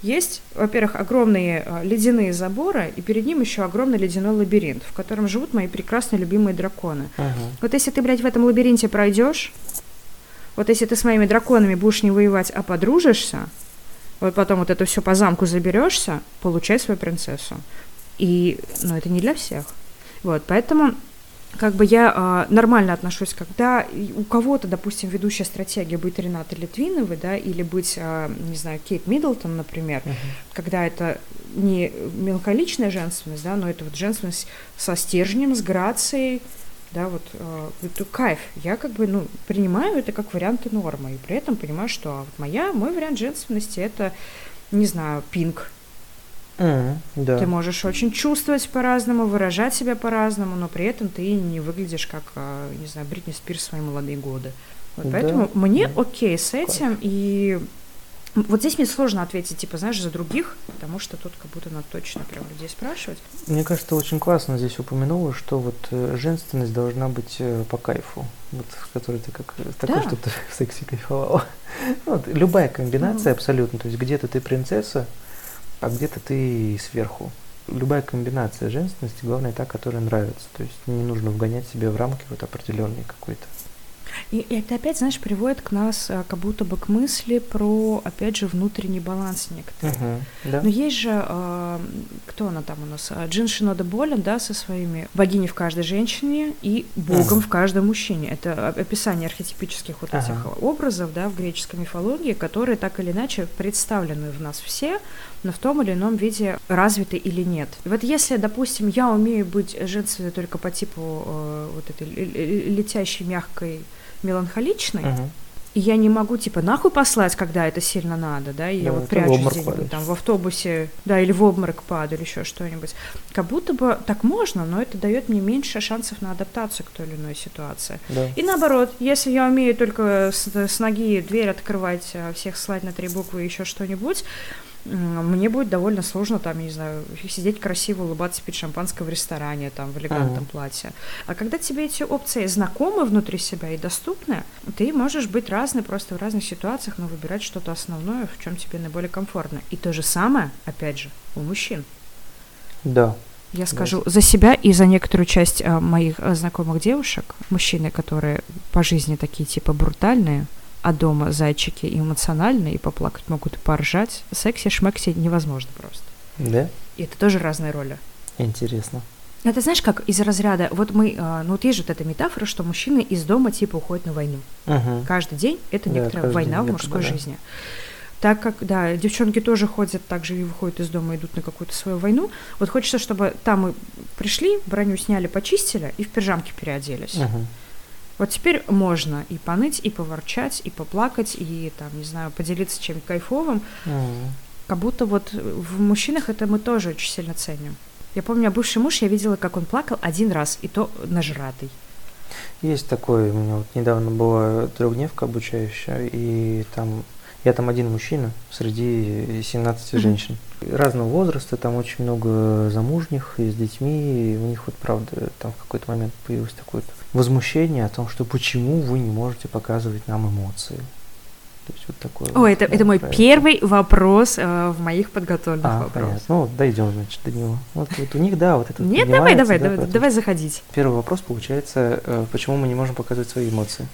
есть, во-первых, огромные ледяные заборы, и перед ним еще огромный ледяной лабиринт, в котором живут мои прекрасные любимые драконы. Ага. Вот если ты, блядь, в этом лабиринте пройдешь, вот если ты с моими драконами будешь не воевать, а подружишься, вот потом вот это все по замку заберешься, получай свою принцессу. И, ну, это не для всех. Вот, поэтому... Как бы я э, нормально отношусь, когда у кого-то, допустим, ведущая стратегия быть Рената Литвиновой, да, или быть, э, не знаю, Кейт Миддлтон, например, uh-huh. когда это не меланхоличная женственность, да, но это вот женственность со стержнем, с грацией, да, вот, э, это кайф. Я как бы, ну, принимаю это как варианты нормы, и при этом понимаю, что а вот моя, мой вариант женственности – это, не знаю, пинг. Mm, да. Ты можешь очень чувствовать по-разному, выражать себя по-разному, но при этом ты не выглядишь как, не знаю, Бритни Спирс в свои молодые годы. Вот да. Поэтому мне да. окей с этим, как? И вот здесь мне сложно ответить, типа, знаешь, за других, потому что тут как будто надо точно прям людей спрашивать. Мне кажется, очень классно здесь упомянула, что вот женственность должна быть по кайфу, вот, в которой ты как такой, да. чтобы ты в сексе кайфовала. Вот, любая комбинация mm. абсолютно, то есть где-то ты принцесса, а где-то ты сверху. Любая комбинация женственности, главное та, которая нравится. То есть не нужно вгонять себя в рамки вот определенные какой-то. И, и это опять, знаешь, приводит к нас как будто бы к мысли про, опять же, внутренний баланс некоторый. Uh-huh, да. Но есть же, э, кто она там у нас, Джин Шинода Болен, да, со своими богиней в каждой женщине и богом uh-huh. в каждом мужчине. Это описание архетипических вот uh-huh. этих образов, да, в греческой мифологии, которые так или иначе представлены в нас все, но в том или ином виде развиты или нет. И вот если, допустим, я умею быть женственной только по типу э, вот этой летящей, мягкой, меланхоличной, uh-huh. и я не могу, типа, нахуй послать, когда это сильно надо, да, и да, я вот прячусь где-нибудь там в автобусе, да, или в обморок падаю, или еще что-нибудь. Как будто бы так можно, но это дает мне меньше шансов на адаптацию к той или иной ситуации. Да. И наоборот, если я умею только с, с ноги дверь открывать, всех слать на три буквы и еще что-нибудь, мне будет довольно сложно там, не знаю, сидеть красиво, улыбаться, пить шампанское в ресторане, там, в элегантном uh-huh. платье. А когда тебе эти опции знакомы внутри себя и доступны, ты можешь быть разной просто в разных ситуациях, но выбирать что-то основное, в чем тебе наиболее комфортно. И то же самое, опять же, у мужчин. Да. Я скажу да. за себя и за некоторую часть а, моих а, знакомых девушек, мужчины, которые по жизни такие типа брутальные, а дома зайчики эмоциональные, и поплакать могут, и поржать. Секси-шмекси невозможно просто. Да? И это тоже разные роли. Интересно. Это знаешь, как из разряда... Вот мы... Ну, вот есть же вот эта метафора, что мужчины из дома типа уходят на войну. Угу. Каждый день это да, некоторая война в мужской да. жизни. Так как, да, девчонки тоже ходят так же и выходят из дома, идут на какую-то свою войну. Вот хочется, чтобы там мы пришли, броню сняли, почистили и в пижамки переоделись. Угу. Вот теперь можно и поныть, и поворчать, и поплакать, и, там, не знаю, поделиться чем-то кайфовым. Mm-hmm. Как будто вот в мужчинах это мы тоже очень сильно ценим. Я помню, у меня бывший муж, я видела, как он плакал один раз, и то нажратый. Есть такой, у меня вот недавно была трехдневка обучающая, и там я там один мужчина среди семнадцати mm-hmm. женщин. Разного возраста, там очень много замужних и с детьми, и у них вот, правда, там в какой-то момент появилось такое возмущение о том, что почему вы не можете показывать нам эмоции. То есть вот такое. О, вот, это, ну, это мой правильно. Первый вопрос э, в моих подготовленных а, вопросах. Понятно. Ну, вот, дойдем, значит, до него. Вот, вот у них, да, вот это. Нет, давай, давай, да, давай, давай заходить. Первый вопрос, получается, э, почему мы не можем показывать свои эмоции?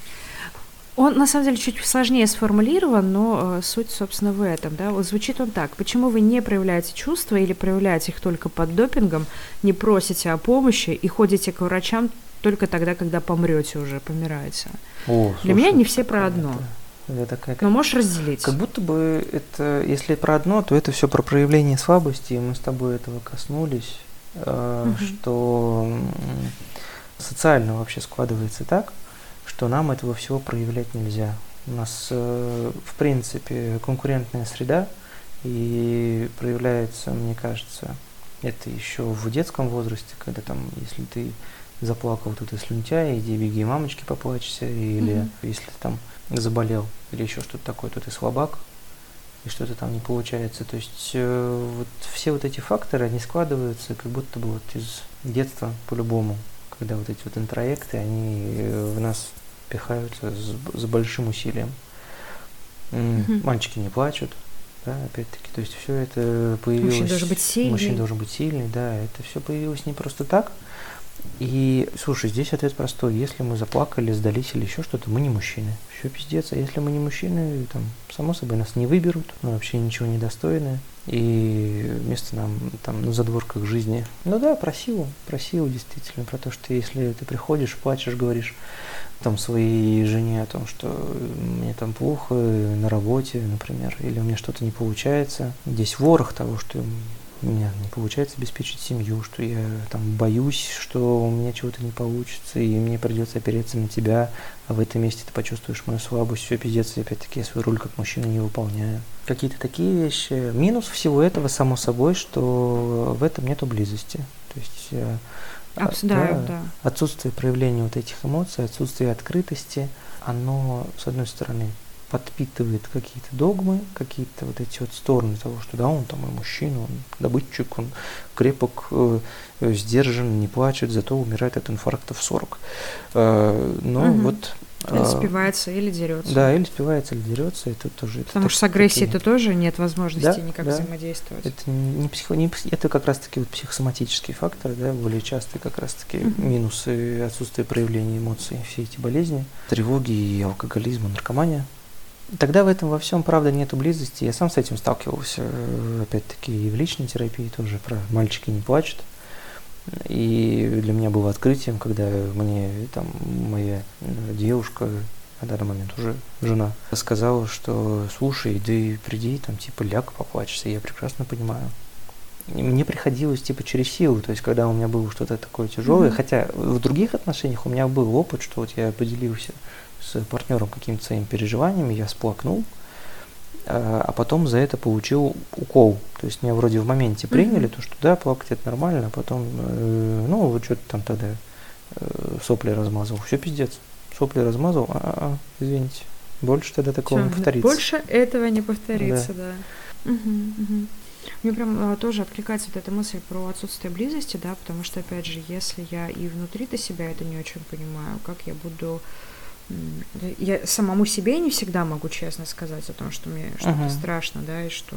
Он, на самом деле, чуть сложнее сформулирован, но э, суть, собственно, в этом. Да? Вот звучит он так. Почему вы не проявляете чувства или проявляете их только под допингом, не просите о помощи и ходите к врачам только тогда, когда помрете уже, помираете? О, слушай, для меня не все про одно. Это, это такая, но можешь разделить. Как будто бы это, если про одно, то это все про проявление слабости, и мы с тобой этого коснулись, э, угу. что социально вообще складывается так, что нам этого всего проявлять нельзя. У нас, э, в принципе, конкурентная среда, и проявляется, мне кажется, это еще в детском возрасте, когда там, если ты заплакал, то ты слюнтяй, иди беги, мамочки, поплачься, или mm-hmm. если ты там заболел, или еще что-то такое, то ты слабак, и что-то там не получается. То есть э, вот все вот эти факторы, они складываются как будто бы вот из детства по-любому, когда вот эти вот интроекты, они в нас пихаются с, с большим усилием. Mm-hmm. Мальчики не плачут, да, опять-таки, то есть все это появилось... Мужчина должен быть сильный. Мужчина должен быть сильный, да, это все появилось не просто так. И, слушай, здесь ответ простой. Если мы заплакали, сдались или еще что-то, мы не мужчины. Все пиздец. А если мы не мужчины, там, само собой, нас не выберут, мы вообще ничего не достойны. И вместо нам там на задворках жизни. Ну да, про силу. Про силу, действительно. Про то, что если ты приходишь, плачешь, говоришь там своей жене о том, что мне там плохо на работе, например, или у меня что-то не получается. Здесь ворох того, что... у меня не получается обеспечить семью, что я там боюсь, что у меня чего-то не получится, и мне придется опереться на тебя, а в этом месте ты почувствуешь мою слабость, все пиздец, и опять-таки я свою роль как мужчина не выполняю. Какие-то такие вещи. Минус всего этого, само собой, что в этом нету близости. То есть Обсудаю, да, да. отсутствие проявления вот этих эмоций, отсутствие открытости, оно, с одной стороны, подпитывает какие-то догмы, какие-то вот эти вот стороны того, что да, он там и мужчина, он добытчик, он крепок, э, сдержан, не плачет, зато умирает от инфаркта в сорок. Э, но угу. вот Или спивается, или дерется. Да, или спивается, или дерется. Это тоже, это потому что с агрессией-то тоже нет возможности да, никак да. взаимодействовать. Это, не психо, не, это как раз-таки вот психосоматические факторы, да, более частые как раз-таки mm-hmm. минусы, отсутствие проявления эмоций, все эти болезни, тревоги, и алкоголизм, и наркомания. Тогда в этом во всем, правда, нету близости. Я сам с этим сталкивался, опять-таки, и в личной терапии тоже, про «мальчики не плачут». И для меня было открытием, когда мне там моя девушка, на данный момент уже жена, сказала, что слушай, да и приди, там типа ляг, поплачешься, я прекрасно понимаю. И мне приходилось типа через силу, то есть когда у меня было что-то такое тяжелое, mm-hmm. хотя в других отношениях у меня был опыт, что вот я поделился с партнером какими-то своими переживаниями, я всплакнул, а потом за это получил укол. То есть меня вроде в моменте приняли, mm-hmm. то что да, плакать это нормально, а потом, э, ну, вот что-то там тогда э, сопли размазал. Все пиздец, сопли размазал, а-а-а, извините, больше тогда такого Всё, не повторится. Больше этого не повторится, да. да. Угу, угу. Мне прям а, тоже откликается вот эта мысль про отсутствие близости, да, потому что, опять же, если я и внутри-то себя это не очень понимаю, как я буду... Я самому себе не всегда могу честно сказать о том, что мне что-то uh-huh. страшно, да, и что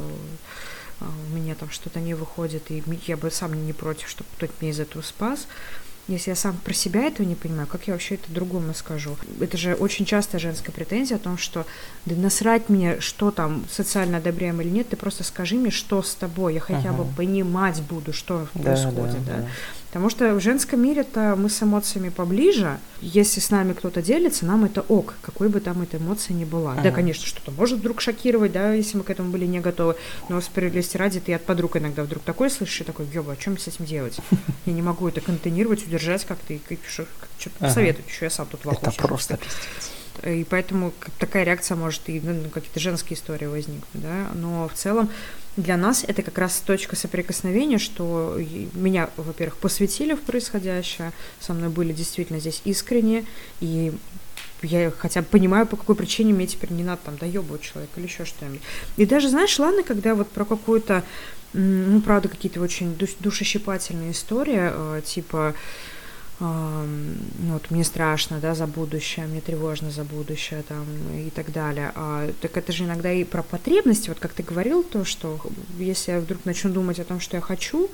у меня там что-то не выходит, и я бы сам не против, чтобы кто-то меня из этого спас. Если я сам про себя этого не понимаю, как я вообще это другому скажу? Это же очень часто женская претензия о том, что да насрать мне, что там, социально одобряем или нет, ты просто скажи мне, что с тобой, я хотя ага. бы понимать буду, что да, происходит. Да, да. Да. Потому что в женском мире-то мы с эмоциями поближе, если с нами кто-то делится, нам это ок, какой бы там эта эмоция ни была. Ага. Да, конечно, что-то может вдруг шокировать, да, если мы к этому были не готовы, но справедливости ради ты от подруг иногда вдруг такое слышишь, и такой, ёба, а что мне с этим делать? Я не могу это контейнировать, удержать. Держать как-то и что-то посоветовать, ага. еще я сам тут вахуюсь. Это просто пиздец. И поэтому такая реакция может и ну, какие-то женские истории возникнуть, да, но в целом для нас это как раз точка соприкосновения, что меня, во-первых, посвятили в происходящее, со мной были действительно здесь искренне, и я хотя бы понимаю, по какой причине мне теперь не надо там доебывать человека или еще что-нибудь. И даже, знаешь, ладно, когда вот про какую-то ну, правда, какие-то очень душещипательные истории, типа, э, ну, вот мне страшно, да, за будущее, мне тревожно за будущее, там, и так далее. А, так это же иногда и про потребности, вот как ты говорил, то, что если я вдруг начну думать о том, что я хочу,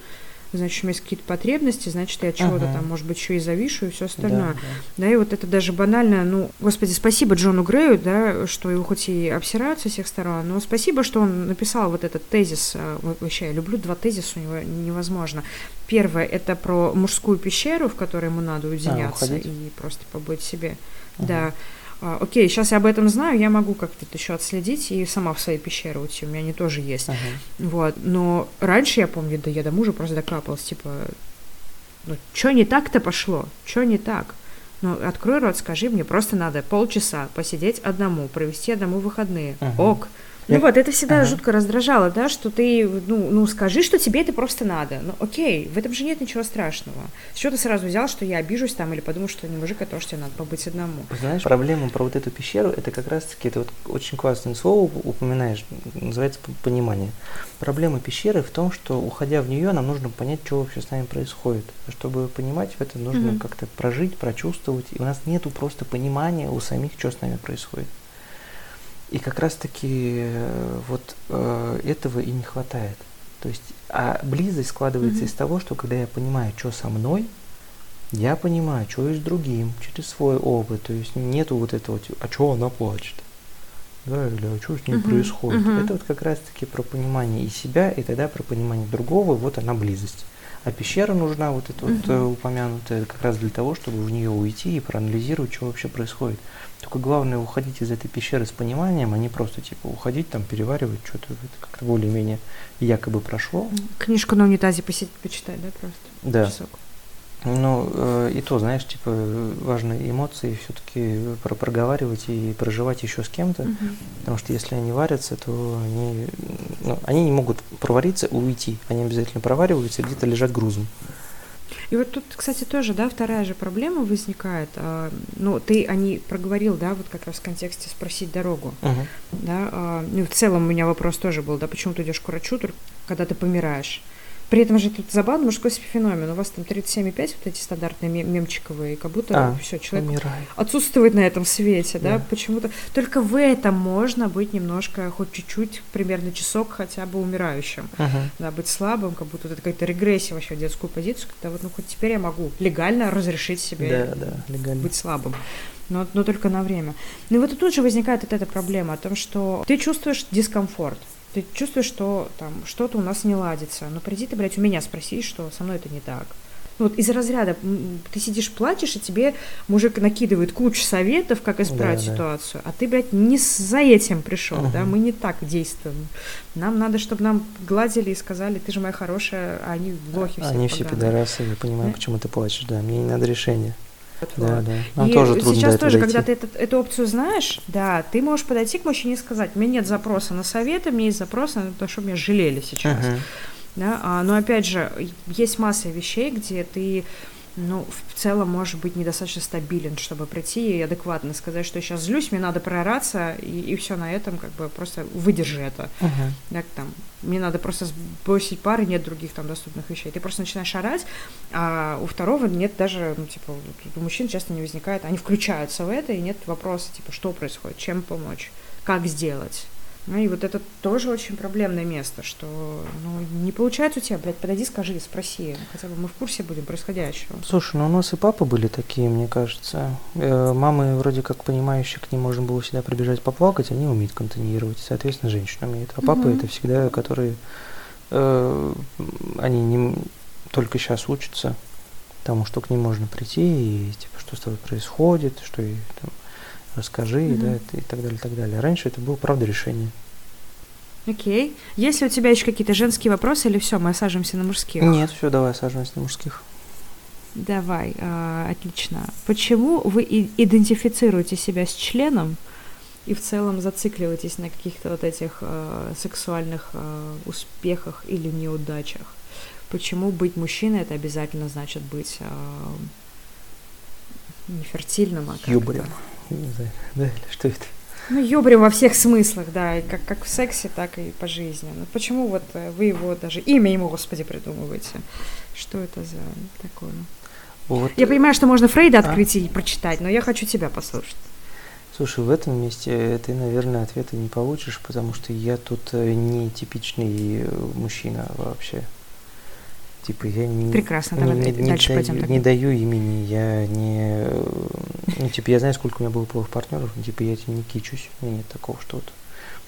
значит, у меня есть какие-то потребности, значит, я чего-то ага. там, может быть, еще и завишу, и все остальное. Да, да. да, и вот это даже банально, ну, господи, спасибо Джону Грею, да, что его хоть и обсирают со всех сторон, но спасибо, что он написал вот этот тезис, вообще, я люблю два тезиса у него, невозможно. Первое, это про мужскую пещеру, в которой ему надо уединяться а, и просто побыть себе, ага. да. Окей, сейчас я об этом знаю, я могу как-то это еще отследить и сама в своей пещере уйти, у меня они тоже есть. Ага. Вот. Но раньше, я помню, да я до мужа просто докапалась, типа, ну, что не так-то пошло, что не так? Ну, открой рот, скажи мне, просто надо полчаса посидеть одному, провести одному выходные, ага. ок. Ну я... вот, это всегда ага. жутко раздражало, да, что ты, ну, ну, скажи, что тебе это просто надо. Ну, окей, в этом же нет ничего страшного. С чего ты сразу взял, что я обижусь там или подумал, что не мужик, а то, что тебе надо побыть одному. Знаешь, проблема про вот эту пещеру, это как раз-таки, это вот очень классное слово упоминаешь, называется понимание. Проблема пещеры в том, что, уходя в нее, нам нужно понять, что вообще с нами происходит. Чтобы понимать, это нужно mm-hmm. как-то прожить, прочувствовать. И у нас нету просто понимания у самих, что с нами происходит. И как раз-таки вот э, этого и не хватает. То есть, а близость складывается mm-hmm. из того, что когда я понимаю, что со мной, я понимаю, что и с другим, через свой опыт. То есть нету вот этого, а что она плачет? Да, или а что с ней mm-hmm. происходит? Mm-hmm. Это вот как раз-таки про понимание и себя, и тогда про понимание другого, вот она близость. А пещера нужна, вот эта mm-hmm. вот э, упомянутая, как раз для того, чтобы в нее уйти и проанализировать, что вообще происходит. Только главное уходить из этой пещеры с пониманием, а не просто типа уходить, там переваривать что-то, это как-то более-менее якобы прошло. Книжку на унитазе посидеть, почитать, да, просто? Да. Часок. Ну, э, и то, знаешь, типа важные эмоции все-таки проговаривать и проживать еще с кем-то, угу. потому что если они варятся, то они, ну, они не могут провариться и уйти, они обязательно провариваются и где-то лежат грузом. И вот тут, кстати, тоже, да, вторая же проблема возникает. А, ну, ты о ней проговорил, да, вот как раз в контексте спросить дорогу. Uh-huh. Да, а, ну, в целом у меня вопрос тоже был, да, почему ты идешь к врачу, когда ты помираешь? При этом же тут забавно мужской феномен. У вас там тридцать семь и пять, вот эти стандартные мем- мемчиковые, как будто а, все, человек умирает. Отсутствует на этом свете, да, да, почему-то. Только в этом можно быть немножко, хоть чуть-чуть, примерно часок хотя бы умирающим, ага. да, быть слабым, как будто это какая-то регрессия вообще в детскую позицию, когда вот, ну, хоть теперь я могу легально разрешить себе да, да, быть слабым. Но, но только на время. Ну и вот и тут же возникает вот эта проблема о том, что ты чувствуешь дискомфорт, ты чувствуешь, что там что-то у нас не ладится, но приди ты, блядь, у меня спроси, что со мной это не так. Ну, вот из разряда ты сидишь, плачешь, и тебе мужик накидывает кучу советов, как исправить да, ситуацию, да. а ты, блядь, не за этим пришел, угу. да, мы не так действуем. Нам надо, чтобы нам гладили и сказали, ты же моя хорошая, а они блохи все. Они все пидорасы, я понимаю, да? почему ты плачешь, да, мне не надо решения. Да, да. Нам и тоже трудно сейчас тоже, дойти. Когда ты этот, эту опцию знаешь, да, ты можешь подойти к мужчине и сказать, у меня нет запроса на советы, у меня есть запрос на то, что меня жалели сейчас. Uh-huh. Да? А, но опять же, есть масса вещей, где ты, ну, в целом, может быть, недостаточно стабилен, чтобы прийти и адекватно сказать, что я сейчас злюсь, мне надо проораться, и, и все на этом, как бы, просто выдержи это. Uh-huh. Да, там, мне надо просто сбросить пар, и нет других там доступных вещей. Ты просто начинаешь орать, а у второго нет даже, ну, типа, у мужчин часто не возникает, они включаются в это, и нет вопроса, типа, что происходит, чем помочь, как сделать. Ну, и вот это тоже очень проблемное место, что, ну, не получается у тебя, блядь, подойди, скажи, спроси, хотя бы мы в курсе будем происходящего. Слушай, ну у нас и папы были такие, мне кажется. Э, мамы вроде как понимающие, к ним можно было всегда прибежать поплакать, они умеют контейнировать, соответственно, женщина умеет. А папы угу. это всегда, которые, э, они не только сейчас учатся тому, что к ним можно прийти, и типа, что с тобой происходит, что и там... расскажи, mm-hmm. да, и так далее, и так далее. Раньше это было, правда, решение. Окей. Okay. Есть ли у тебя еще какие-то женские вопросы, или все, мы осаживаемся на мужских? Нет, все, давай осаживаемся на мужских. Давай, э, отлично. Почему вы и- идентифицируете себя с членом и в целом зацикливаетесь на каких-то вот этих э, сексуальных э, успехах или неудачах? Почему быть мужчиной – это обязательно значит быть э, нефертильным, а как-то... Не знаю, да, или что это? Ну, юбрим во всех смыслах, да, и как, как в сексе, так и по жизни. Ну, почему вот вы его даже, имя ему, Господи, придумываете? Что это за такое? Вот. Я понимаю, что можно Фрейда открыть а? и прочитать, но я хочу тебя послушать. Слушай, в этом месте ты, наверное, ответа не получишь, потому что я тут не типичный мужчина вообще. Типа я не, Прекрасно, давай не, не, дальше даю, пойдем. Не даю имени, я не... Ну, типа, я знаю, сколько у меня было половых партнеров, типа, я этим не кичусь, у меня нет такого, что вот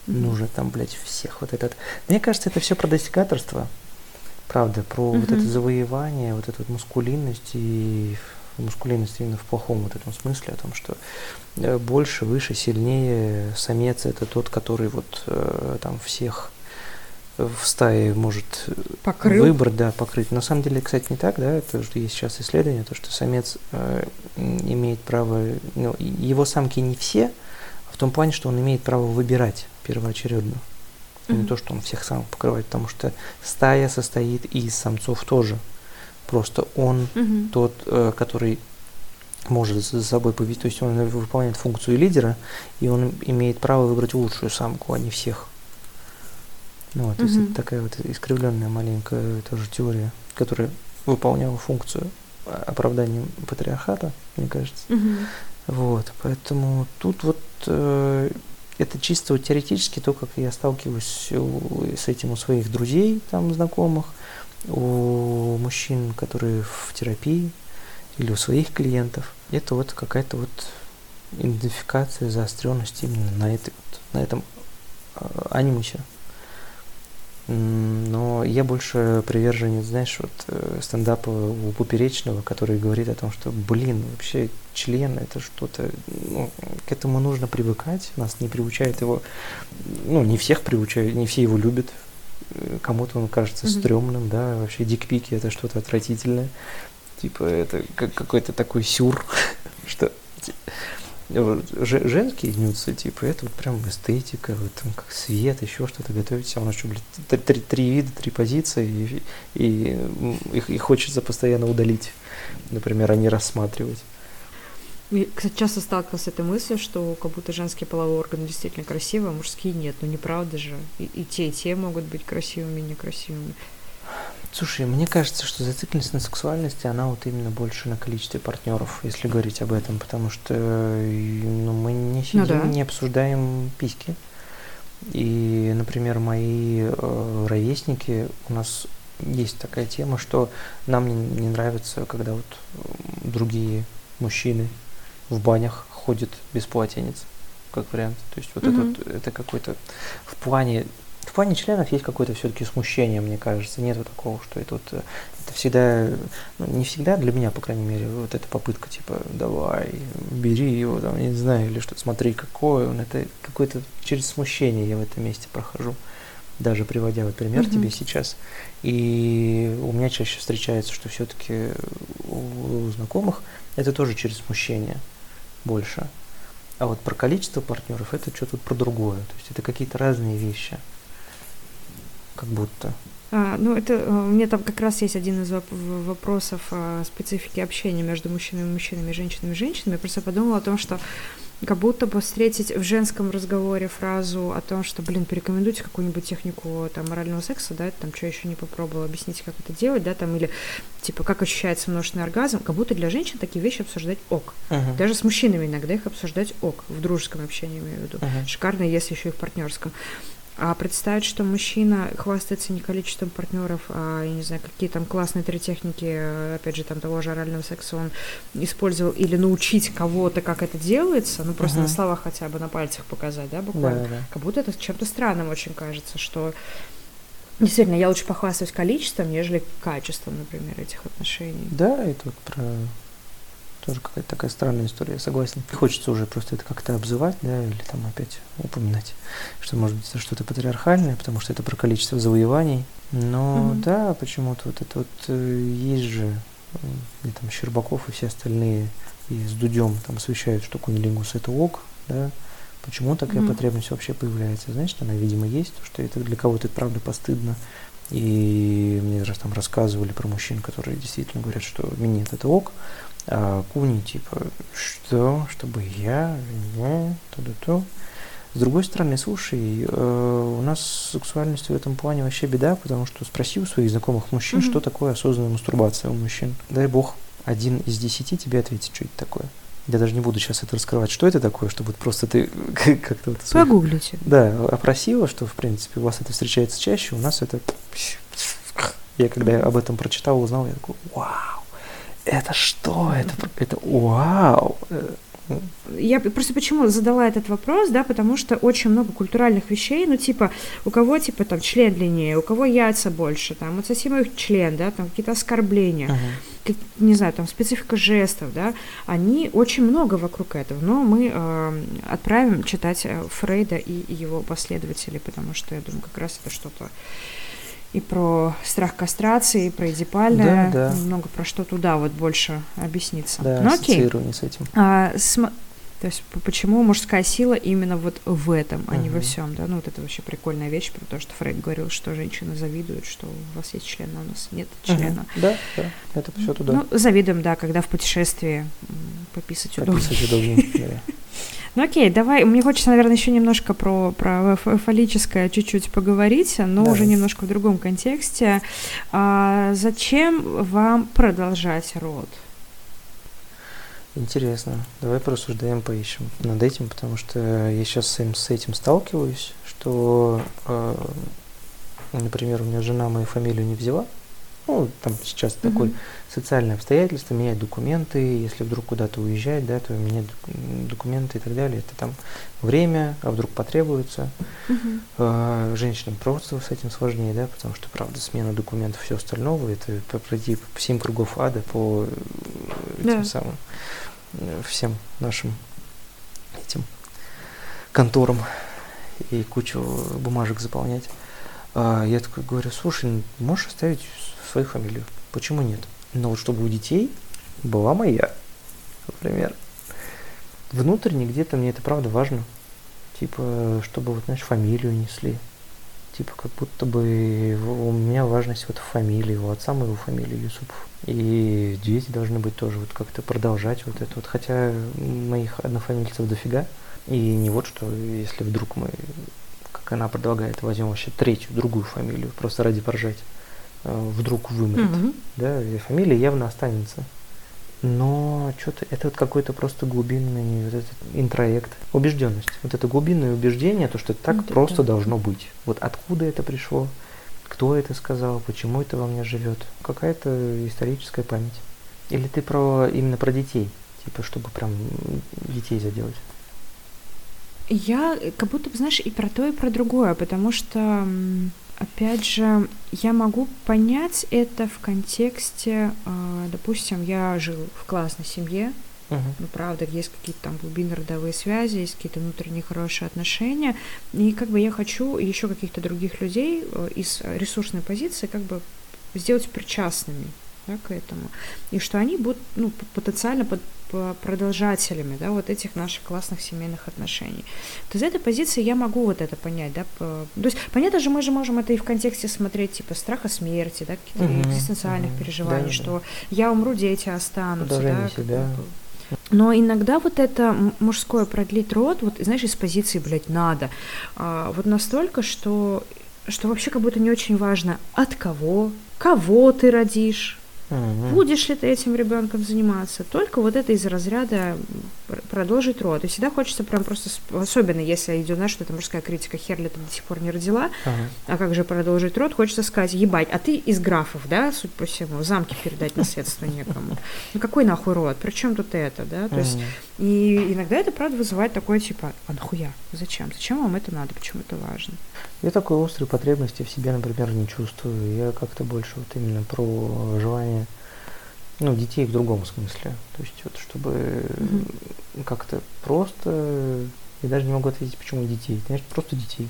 mm-hmm. нужно там, блядь, всех вот этот... Мне кажется, это все про достигаторство, правда, про mm-hmm. вот это завоевание, вот эту вот мускулинность, и мускулинность именно в плохом вот этом смысле, о том, что больше, выше, сильнее самец – это тот, который вот там всех... в стае может покрыл. Выбор да, покрыть. На самом деле, кстати, не так, да, то, что есть сейчас исследование, то, что самец э, имеет право, ну, его самки не все, в том плане, что он имеет право выбирать первоочередно. Mm-hmm. Не то, что он всех самок покрывает, потому что стая состоит и из самцов тоже. Просто он mm-hmm. тот, э, который может за собой повести, то есть он выполняет функцию лидера, и он имеет право выбрать лучшую самку, а не всех. Ну, вот, mm-hmm. то есть это такая вот искривленная маленькая тоже теория, которая выполняла функцию оправдания патриархата, мне кажется. Mm-hmm. Вот, поэтому тут вот э, это чисто вот теоретически то, как я сталкиваюсь у, с этим у своих друзей, там, знакомых, у мужчин, которые в терапии, или у своих клиентов. Это вот какая-то вот идентификация, заостренность именно на, этой, вот, на этом анимусе. Но я больше приверженец, знаешь, вот стендапа у Поперечного, который говорит о том, что, блин, вообще член – это что-то, ну, к этому нужно привыкать, нас не приучает его, ну, не всех приучают, не все его любят, кому-то он кажется mm-hmm. стрёмным, да, вообще дикпики – это что-то отвратительное, типа это как какой-то такой сюр, что… Женские нюцы, типа, это вот прям эстетика, вот там как свет, еще что-то готовится. У нас что, блядь, три, три, три вида, три позиции, и, и их и хочется постоянно удалить, например, а не рассматривать. Я, кстати, часто сталкивалась с этой мыслью, что как будто женские половые органы действительно красивые, а мужские нет. Ну, неправда же. И, и те, и те могут быть красивыми, некрасивыми. Слушай, мне кажется, что зацикленность на сексуальности, она вот именно больше на количестве партнеров, если говорить об этом, потому что ну, мы не сидим, ну, да. не обсуждаем письки. И, например, мои э, ровесники, у нас есть такая тема, что нам не, не нравится, когда вот другие мужчины в банях ходят без полотенец, как вариант. То есть вот mm-hmm. это, это какой-то в плане... В плане членов есть какое-то все-таки смущение, мне кажется. Нет вот такого, что это вот это всегда, ну, не всегда для меня, по крайней мере, вот эта попытка, типа, давай, бери его, там, не знаю, или что-то, смотри, какой он. Это какое-то через смущение я в этом месте прохожу, даже приводя вот пример mm-hmm. тебе сейчас. И у меня чаще встречается, что все-таки у, у знакомых это тоже через смущение больше. А вот про количество партнеров это что-то про другое. То есть это какие-то разные вещи. Как будто. А, ну, это у меня там как раз есть один из воп- вопросов о специфике общения между мужчинами и мужчинами, женщинами и женщинами. Я просто подумала о том, что как будто бы встретить в женском разговоре фразу о том, что, блин, порекомендуйте какую-нибудь технику там орального секса, да, там, что я еще не попробовала, объясните, как это делать, да, там, или, типа, как ощущается множественный оргазм, как будто для женщин такие вещи обсуждать ок. Uh-huh. Даже с мужчинами иногда их обсуждать ок, в дружеском общении, имею в виду. Uh-huh. Шикарно, если еще и в партнерском. А представить, что мужчина хвастается не количеством партнеров, а, я не знаю, какие там классные три техники, опять же, там того же орального секса он использовал, или научить кого-то, как это делается, ну, просто uh-huh. на словах хотя бы, на пальцах показать, да, буквально. Да, да. Как будто это чем-то странным очень кажется, что действительно я лучше похвастаюсь количеством, нежели качеством, например, этих отношений. Да, это вот про... Тоже какая-то такая странная история, я согласен. Не хочется уже просто это как-то обзывать, да, или там опять упоминать, что, может быть, это что-то патриархальное, потому что это про количество завоеваний. Но mm-hmm. да, почему-то вот это вот э, есть же, и там Щербаков и все остальные и с Дудем там освещают, что кунилингус это ок, да. Почему такая mm-hmm. потребность вообще появляется? Значит, она, видимо, есть, что это для кого-то это правда постыдно. И мне раз там рассказывали про мужчин, которые действительно говорят, что минет это ок. А куни, типа, что, чтобы я, не, то-то-то. С другой стороны, слушай, э, у нас с сексуальностью в этом плане вообще беда, потому что спроси у своих знакомых мужчин, mm-hmm. что такое осознанная мастурбация у мужчин. Дай бог, один из десяти тебе ответит, что это такое. Я даже не буду сейчас это раскрывать, что это такое, чтобы вот просто ты как-то... Вот погуглите. Да, опросила, что, в принципе, у вас это встречается чаще, у нас это... Я когда об этом прочитал, узнал, я такой, вау. Это что? Это, это вау! Я просто почему задала этот вопрос, да, потому что очень много культуральных вещей, ну, типа, у кого, типа, там, член длиннее, у кого яйца больше, там, вот совсем их член, да, там, какие-то оскорбления, uh-huh. не знаю, там, специфика жестов, да, они очень много вокруг этого, но мы э, отправим читать Фрейда и его последователей, потому что, я думаю, как раз это что-то... И про страх кастрации, и про эдипальное, да, да. Много про что туда вот больше объясниться. Да, ну, ассоциирование окей. с этим. А, см... То есть почему мужская сила именно вот в этом, а угу. не во всем, да? Ну вот это вообще прикольная вещь, про то, что Фрейд говорил, что женщины завидуют, что у вас есть член, а у нас нет члена. Угу. Да, да, это все туда. Ну завидуем, да, когда в путешествии пописать удобно. Пописать удобнее. Ну окей, давай, мне хочется, наверное, еще немножко про, про фаллическое чуть-чуть поговорить, но да. уже немножко в другом контексте. А, зачем вам продолжать род? Интересно, давай порассуждаем, поищем над этим, потому что я сейчас с этим сталкиваюсь, что, например, у меня жена мою фамилию не взяла. Ну, там сейчас mm-hmm. такое социальное обстоятельство, менять документы, если вдруг куда-то уезжать, да, то менять документы и так далее. Это там время, а вдруг потребуется. Mm-hmm. А, женщинам просто с этим сложнее, да, потому что, правда, смена документов и всего остального, это пройти по всем кругов ада, по этим yeah. самым, всем нашим этим конторам и кучу бумажек заполнять. А, я такой говорю, слушай, можешь оставить... свою фамилию. Почему нет? Но вот чтобы у детей была моя, например. Внутренне где-то мне это правда важно. Типа, чтобы вот, знаешь, фамилию несли. Типа, как будто бы у меня важность вот в фамилии, у отца моего фамилии Юсупов. И дети должны быть тоже вот как-то продолжать вот это вот. Хотя моих однофамильцев дофига. И не вот что, если вдруг мы, как она предлагает, возьмем вообще третью, другую фамилию, просто ради поржать. вдруг вымрет, угу. да, и фамилия явно останется. Но что-то это вот какой-то просто глубинный вот этот интроект, убежденность. Вот это глубинное убеждение, то, что так вот просто это. Должно быть. Вот откуда это пришло, кто это сказал, почему это во мне живет, какая-то историческая память. Или ты про именно про детей, типа чтобы прям детей заделать? Я как будто бы, знаешь, и про то, и про другое, потому что, опять же, я могу понять это в контексте, допустим, я жил в классной семье, uh-huh. ну, правда, есть какие-то там глубины родовые связи, есть какие-то внутренние хорошие отношения, и как бы я хочу еще каких-то других людей из ресурсной позиции как бы сделать причастными, да, к этому, и что они будут, ну, потенциально под продолжателями, да, вот этих наших классных семейных отношений. То есть из этой позиции я могу вот это понять, да, по... то есть понятно же, мы же можем это и в контексте смотреть, типа, страха смерти, да, каких-то угу, экзистенциальных угу. переживаний, да, что да. я умру, дети останутся, да, себя. Но иногда вот это мужское продлить род, вот, знаешь, из позиции, блядь, надо, а, вот настолько, что, что вообще как будто не очень важно, от кого, кого ты родишь, Mm-hmm. будешь ли ты этим ребенком заниматься? Только вот это из разряда продолжить род. И всегда хочется прям просто, особенно если идет, знаешь, что это мужская критика, хер ли ты до сих пор не родила, uh-huh. а как же продолжить род, хочется сказать, ебать, а ты из графов, да, суть по всему, замки передать наследство некому. Ну какой нахуй род? Причем тут это, да? То mm-hmm. есть, и иногда это, правда, вызывает такое, типа, а нахуя? Зачем? Зачем вам это надо? Почему это важно? Я такой острой потребности в себе, например, не чувствую. Я как-то больше вот именно про желание, ну, детей в другом смысле. То есть вот чтобы mm-hmm. как-то просто... Я даже не могу ответить, почему детей. Конечно, просто детей.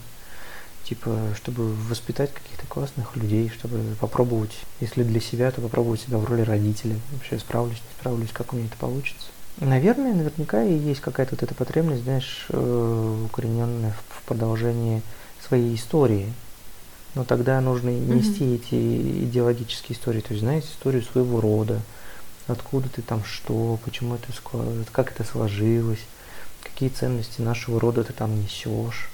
Типа, чтобы воспитать каких-то классных людей, чтобы попробовать, если для себя, то попробовать себя в роли родителя. Вообще справлюсь, не справлюсь, как у меня это получится. Наверное, наверняка и есть какая-то вот эта потребность, знаешь, укорененная в продолжении своей истории. Но тогда нужно нести mm-hmm. эти идеологические истории, то есть знать историю своего рода, откуда ты там что, почему это, как это сложилось, какие ценности нашего рода ты там несешь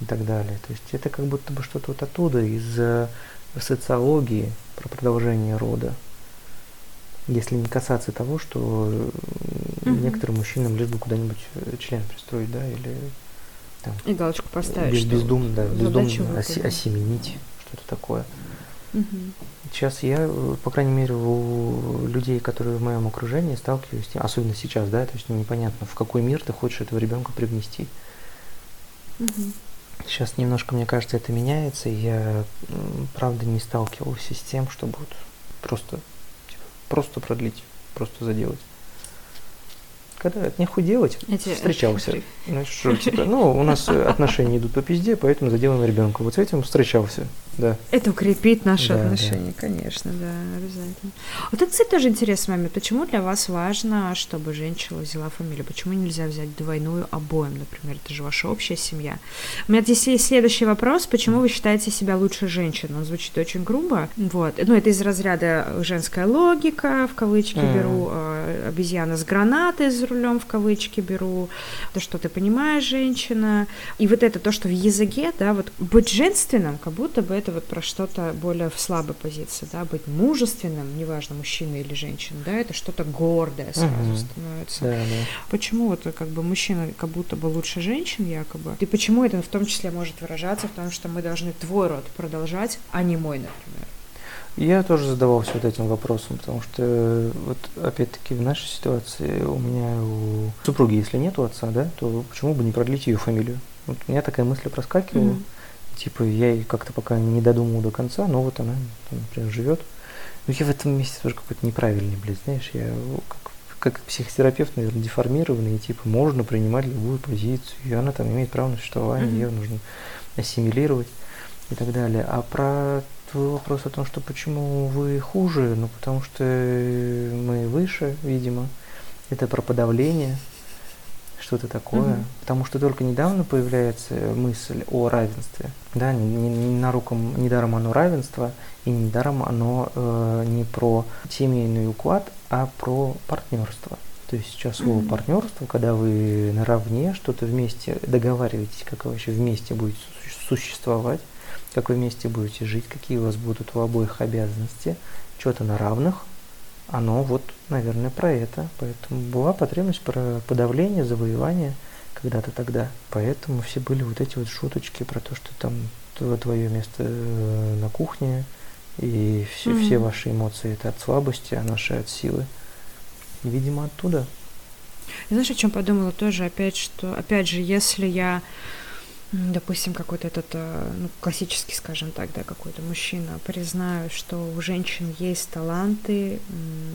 и так далее. То есть это как будто бы что-то вот оттуда, из социологии про продолжение рода. Если не касаться того, что mm-hmm. некоторым мужчинам лишь бы куда-нибудь член пристроить, да, или там, и галочку поставить, без, бездумно, да, бездумно оси, осеменить, что-то такое. Mm-hmm. Сейчас я, по крайней мере, у людей, которые в моем окружении, сталкиваюсь, особенно сейчас, да, то есть непонятно, в какой мир ты хочешь этого ребенка привнести. Mm-hmm. Сейчас немножко, мне кажется, это меняется, и я, правда, не сталкивался с тем, что будет просто... Просто продлить, просто заделать. Когда от нехуй делать, эти... встречался. Ну, что, типа, ну, у нас отношения идут по пизде, поэтому заделаем ребенка. Вот с этим встречался, да. Это укрепит наши да, отношения, да. конечно, да, обязательно. Вот это, кстати, тоже интересный момент. Почему для вас важно, чтобы женщина взяла фамилию? Почему нельзя взять двойную обоим, например? Это же ваша общая семья. У меня здесь есть следующий вопрос. Почему вы считаете себя лучше женщиной? Он звучит очень грубо. Вот. Ну, это из разряда «женская логика», в кавычки mm. беру, «обезьяна с гранатой» из рулем в кавычки беру, да что ты понимаешь, женщина, и вот это то, что в языке, да, вот быть женственным, как будто бы это вот про что-то более в слабой позиции, да, быть мужественным, неважно, мужчина или женщина, да, это что-то гордое сразу uh-huh. становится. Да, да. Почему вот как бы мужчина как будто бы лучше женщин якобы, и почему это в том числе может выражаться в том, что мы должны твой род продолжать, а не мой, например? Я тоже задавался вот этим вопросом, потому что, вот опять-таки, в нашей ситуации у меня у супруги, если нет у отца, да, то почему бы не продлить ее фамилию? Вот у меня такая мысль проскакивала, mm-hmm. типа, я ей как-то пока не додумал до конца, но вот она, например, живет. Но я в этом месте тоже какой-то неправильный, блядь, знаешь, я как, как психотерапевт, наверное, деформированный, типа, можно принимать любую позицию, и она там имеет право на существование, mm-hmm. ее нужно ассимилировать и так далее. А про... вопрос о том, что почему вы хуже, ну потому что мы выше, видимо, это про подавление, что-то такое, mm-hmm. потому что только недавно появляется мысль о равенстве, да, не, не, на рукам, не даром оно равенство, и не даром оно э, не про семейный уклад, а про партнерство. То есть сейчас слово mm-hmm. партнерство, когда вы наравне что-то вместе договариваетесь, как вы вообще вместе будете существовать, как вы вместе будете жить, какие у вас будут у обоих обязанности, что-то на равных, оно вот, наверное, про это. Поэтому была потребность про подавление, завоевание когда-то тогда. Поэтому все были вот эти вот шуточки про то, что там твое место на кухне, и все, mm-hmm. все ваши эмоции – это от слабости, а наши – от силы. Видимо, оттуда. И знаешь, о чем подумала тоже? Опять, что, опять же, если я, допустим, какой-то этот, ну, классический, скажем так, да, какой-то мужчина, признаю, что у женщин есть таланты,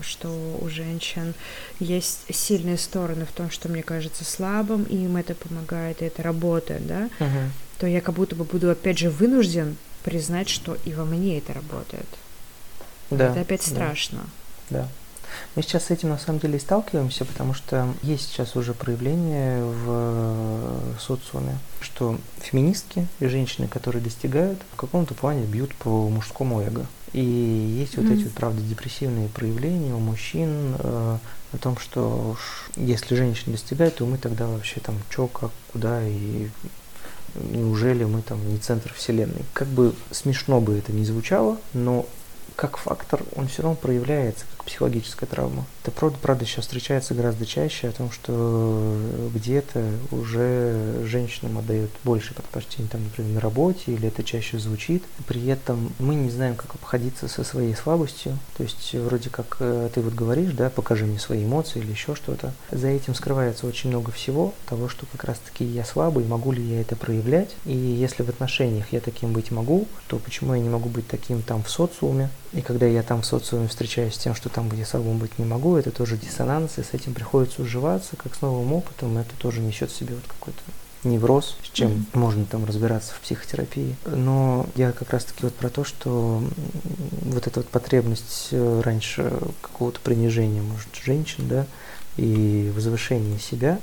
что у женщин есть сильные стороны в том, что мне кажется слабым, и им это помогает, и это работает, да, uh-huh. то я как будто бы буду, опять же, вынужден признать, что и во мне это работает. Да, это опять да. страшно. Да. Мы сейчас с этим на самом деле и сталкиваемся, потому что есть сейчас уже проявление в социуме, что феминистки и женщины, которые достигают, в каком-то плане бьют по мужскому эго. И есть mm-hmm. вот эти, правда, депрессивные проявления у мужчин э, о том, что уж если женщина достигает, то мы тогда вообще там чё, как, куда, и неужели мы там не центр вселенной. Как бы смешно бы это ни звучало, но как фактор он все равно проявляется, как психологическая травма. Это правда, правда сейчас встречается гораздо чаще, о том, что где-то уже женщинам отдают больше предпочтений, там, например, на работе, или это чаще звучит. При этом мы не знаем, как обходиться со своей слабостью. То есть вроде как ты вот говоришь, да, покажи мне свои эмоции или еще что-то. За этим скрывается очень много всего, того, что как раз-таки я слабый, могу ли я это проявлять. И если в отношениях я таким быть могу, то почему я не могу быть таким там в социуме? И когда я там в социуме встречаюсь с тем, что там я слабым быть не могу, это тоже диссонанс, и с этим приходится уживаться, как с новым опытом, это тоже несет в себе вот какой-то невроз, с чем mm-hmm. можно там разбираться в психотерапии. Но я как раз-таки вот про то, что вот эта вот потребность раньше какого-то принижения, может, женщин, да, и возвышения себя,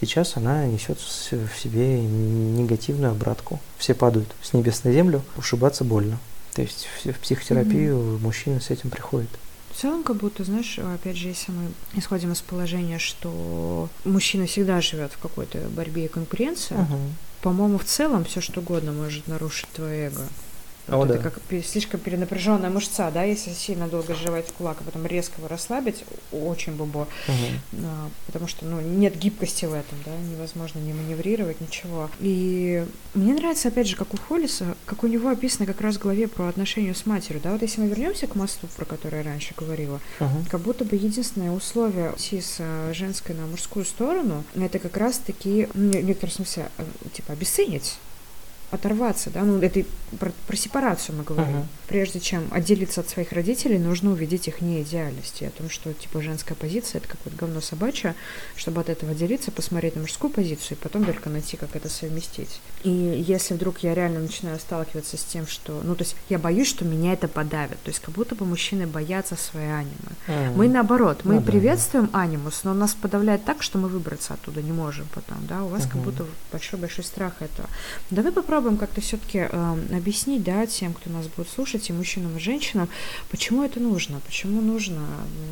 сейчас она несет в себе негативную обратку. Все падают с небес на землю, ушибаться больно. То есть в психотерапию mm-hmm. мужчины с этим приходят. В целом, как будто, знаешь, опять же, если мы исходим из положения, что мужчина всегда живет в какой-то борьбе и конкуренции, uh-huh. по-моему, в целом все что угодно может нарушить твое эго. Oh, вот да. Это как слишком перенапряженная мышца, да, если сильно долго сжимать кулак, а потом резко его расслабить, очень бобо, uh-huh. потому что, ну, нет гибкости в этом, да, невозможно не маневрировать, ничего. И мне нравится, опять же, как у Холлиса, как у него описано как раз в главе про отношения с матерью, да, вот если мы вернемся к мосту, про который я раньше говорила, uh-huh. как будто бы единственное условие уйти с женской на мужскую сторону, это как раз-таки, ну, в некотором смысле, типа, обесценить, оторваться, да, ну, это про, про сепарацию мы говорим. Uh-huh. Прежде чем отделиться от своих родителей, нужно увидеть их неидеальность, и о том, что, типа, женская позиция – это как вот говно собачье, чтобы от этого отделиться, посмотреть на мужскую позицию, и потом только найти, как это совместить. И если вдруг я реально начинаю сталкиваться с тем, что, ну, то есть я боюсь, что меня это подавит, то есть как будто бы мужчины боятся своей анимы. Uh-huh. Мы наоборот, мы uh-huh. приветствуем анимус, но нас подавляет так, что мы выбраться оттуда не можем потом, да, у вас uh-huh. как будто большой-большой страх этого. Давай попробуем как-то все-таки э, объяснить, да, тем, кто нас будет слушать, и мужчинам, и женщинам, почему это нужно, почему нужно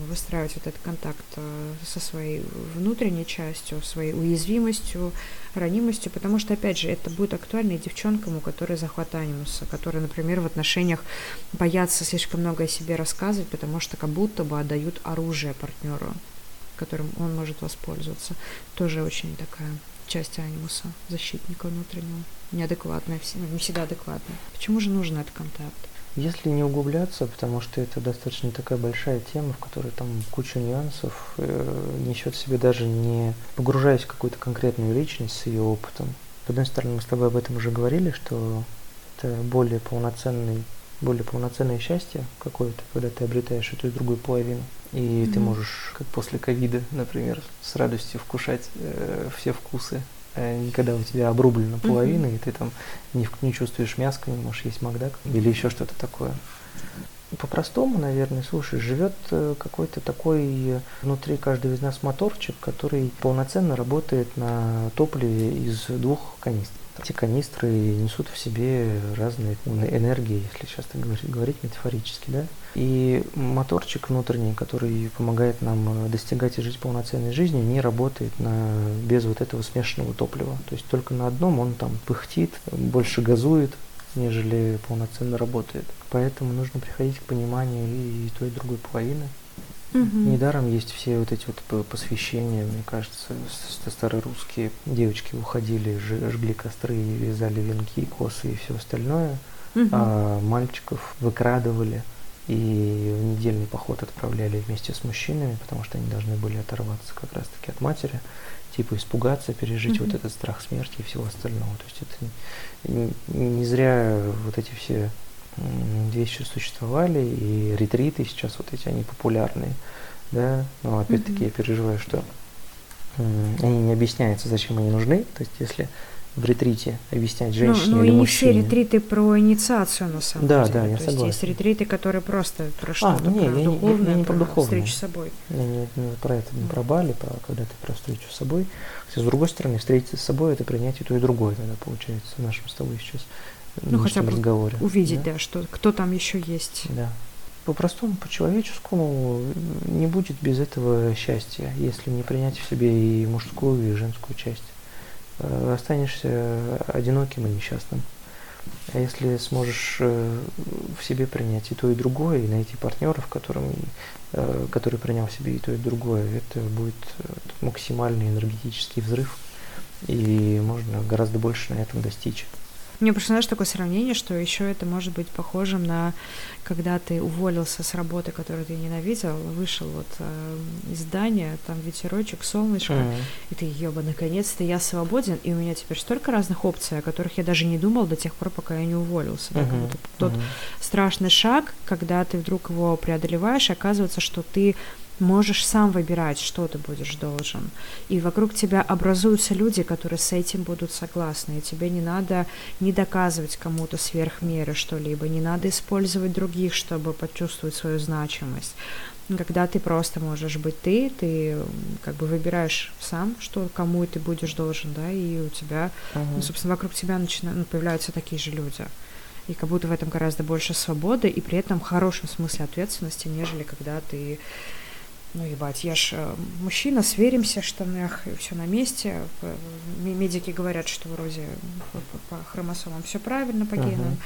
выстраивать вот этот контакт э, со своей внутренней частью, своей уязвимостью, ранимостью, потому что, опять же, это будет актуально и девчонкам, у которых захват анимуса, которые, например, в отношениях боятся слишком много о себе рассказывать, потому что как будто бы отдают оружие партнеру, которым он может воспользоваться. Тоже очень такая часть анимуса, защитника внутреннего. Неадекватная, не всегда адекватная. Почему же нужен этот контакт? Если не углубляться, потому что это достаточно такая большая тема, в которой там куча нюансов, э, несет в себе, даже не погружаясь в какую-то конкретную личность с ее опытом. С одной стороны, мы с тобой об этом уже говорили, что это более полноценный, более полноценное счастье какое-то, когда ты обретаешь эту и другую половину. И mm-hmm. ты можешь, как после ковида, например, с радостью вкушать э, все вкусы. Никогда у тебя обрублена половина, mm-hmm. и ты там не, не чувствуешь мяска, не можешь есть макдак или еще что-то такое. По-простому, наверное, слушай, живет какой-то такой внутри каждого из нас моторчик, который полноценно работает на топливе из двух канистр. Эти канистры несут в себе разные энергии, если сейчас так говорить, говорить метафорически, да? И моторчик внутренний, который помогает нам достигать и жить полноценной жизнью, не работает на, без вот этого смешанного топлива. То есть только на одном он там пыхтит, больше газует, нежели полноценно работает. Поэтому нужно приходить к пониманию и той, и другой половины. Mm-hmm. Недаром есть все вот эти вот посвящения, мне кажется, старорусские девочки уходили, жгли костры и вязали венки, косы и все остальное, mm-hmm. а мальчиков выкрадывали и в недельный поход отправляли вместе с мужчинами, потому что они должны были оторваться как раз-таки от матери, типа испугаться, пережить mm-hmm. вот этот страх смерти и всего остального. То есть это не зря вот эти все вещи существовали, и ретриты сейчас вот эти, они популярные, да, но опять-таки mm-hmm. я переживаю, что э, они не объясняются, зачем они нужны, то есть если в ретрите объяснять женщине ну, или ну, мужчине. Ну, и все ретриты про инициацию, на самом да, деле. Да, да, я то согласен. То есть есть ретриты, которые просто про что-то, а, не, про я духовное, я не про, про духовное. Встречу с собой. Я не, не про это, не про Бали, про когда ты про встречу с собой. Хотя, с другой стороны, встретиться с собой – это принять и то, и другое, тогда получается, в нашем с тобой сейчас ну, хотя бы разговоре. Увидеть, да? да, что кто там еще есть. Да. По-простому, по-человеческому не будет без этого счастья, если не принять в себе и мужскую, и женскую часть. Останешься одиноким и несчастным. А если сможешь в себе принять и то, и другое, и найти партнеров, которым, который принял в себе и то, и другое, это будет максимальный энергетический взрыв, и можно гораздо больше на этом достичь. Мне просто, знаешь, такое сравнение, что еще это может быть похожим на когда ты уволился с работы, которую ты ненавидел, вышел вот э, из здания, там ветерочек, солнышко, mm-hmm. и ты, ёба, наконец-то я свободен, и у меня теперь столько разных опций, о которых я даже не думал до тех пор, пока я не уволился. Mm-hmm. Так, вот, тот mm-hmm. страшный шаг, когда ты вдруг его преодолеваешь, и оказывается, что ты можешь сам выбирать, что ты будешь должен. И вокруг тебя образуются люди, которые с этим будут согласны. И тебе не надо не доказывать кому-то сверх меры что-либо, не надо использовать других, чтобы почувствовать свою значимость. Когда ты просто можешь быть ты, ты как бы выбираешь сам, что кому ты будешь должен, да, и у тебя, ага. ну, собственно, вокруг тебя начинают, ну, появляются такие же люди. И как будто в этом гораздо больше свободы, и при этом в хорошем смысле ответственности, нежели когда ты... Ну, ебать, я ж мужчина, сверимся в штанах, и все на месте. Медики говорят, что вроде по хромосомам все правильно, по генам. Uh-huh.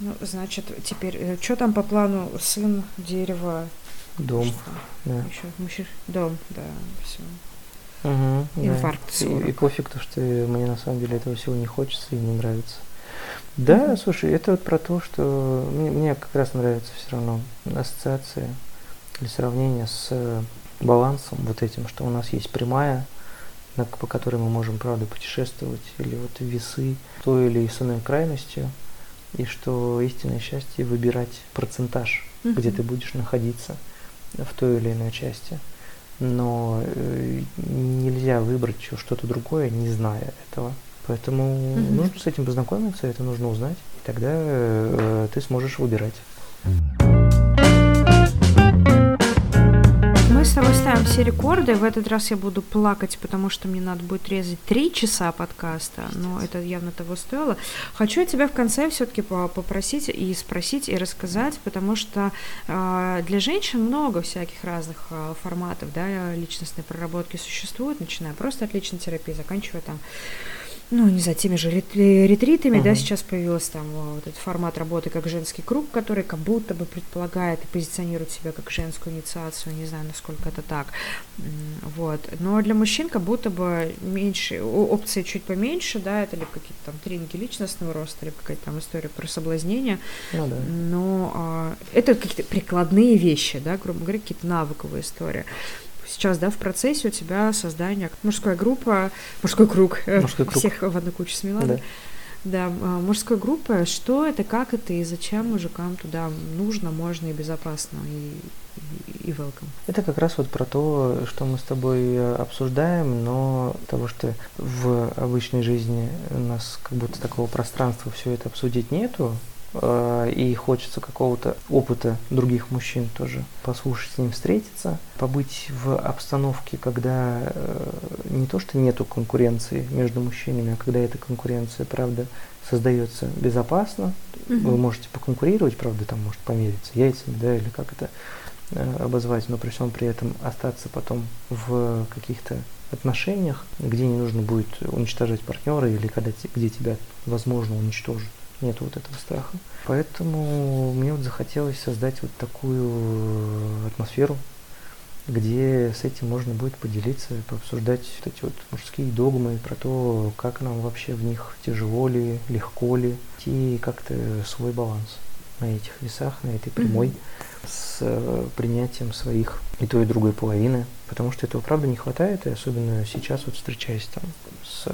Ну, значит, теперь, что там по плану? Сын, дерево, дом. Yeah. Еще мужчина, дом, да, все. Uh-huh, Инфаркт. Yeah. И, и пофиг, то, что мне на самом деле этого всего не хочется и не нравится. Да, uh-huh. слушай, это вот про то, что мне, мне как раз нравится все равно ассоциация. Сравнение с балансом вот этим, что у нас есть прямая, по которой мы можем, правда, путешествовать, или вот весы той или иной крайностью, и что истинное счастье выбирать процентаж, mm-hmm. где ты будешь находиться в той или иной части. Но нельзя выбрать что-то другое, не зная этого. Поэтому mm-hmm. нужно с этим познакомиться, это нужно узнать, и тогда ты сможешь выбирать. Мы с тобой ставим все рекорды. В этот раз я буду плакать, потому что мне надо будет резать три часа подкаста, но это явно того стоило. Хочу я тебя в конце все-таки попросить и спросить, и рассказать, потому что э, для женщин много всяких разных э, форматов, да, личностной проработки существует, начиная просто от личной терапии, заканчивая там, ну, не знаю, теми же ретритами, uh-huh. да, сейчас появился там вот этот формат работы как женский круг, который как будто бы предполагает и позиционирует себя как женскую инициацию, не знаю, насколько это так, вот, но для мужчин как будто бы меньше, опции чуть поменьше, да, это либо какие-то там тренинги личностного роста, либо какая-то там история про соблазнение, ну, да. но а, это какие-то прикладные вещи, да, грубо говоря, какие-то навыковые истории. Сейчас, да, в процессе у тебя создание мужская группа, мужской круг, мужской круг. Всех в одну кучу смела. Да. да, мужская группа, что это, как это и зачем мужикам туда нужно, можно и безопасно, и, и welcome. Это как раз вот про то, что мы с тобой обсуждаем, но того, что в обычной жизни у нас как будто такого пространства все это обсудить нету, и хочется какого-то опыта других мужчин тоже послушать, с ним встретиться, побыть в обстановке, когда не то что нету конкуренции между мужчинами, а когда эта конкуренция, правда, создается безопасно. Mm-hmm. Вы можете поконкурировать, правда, там может помериться яйцами, да, или как это обозвать, но при всем при этом остаться потом в каких-то отношениях, где не нужно будет уничтожать партнера или когда, где тебя, возможно, уничтожат. нет вот этого страха. Поэтому мне вот захотелось создать вот такую атмосферу, где с этим можно будет поделиться, пообсуждать вот эти вот мужские догмы, про то, как нам вообще в них тяжело ли, легко ли, и как-то свой баланс на этих весах, на этой прямой, mm-hmm. с принятием своих и той, и другой половины, потому что этого, правда, не хватает, и особенно сейчас, вот встречаясь там с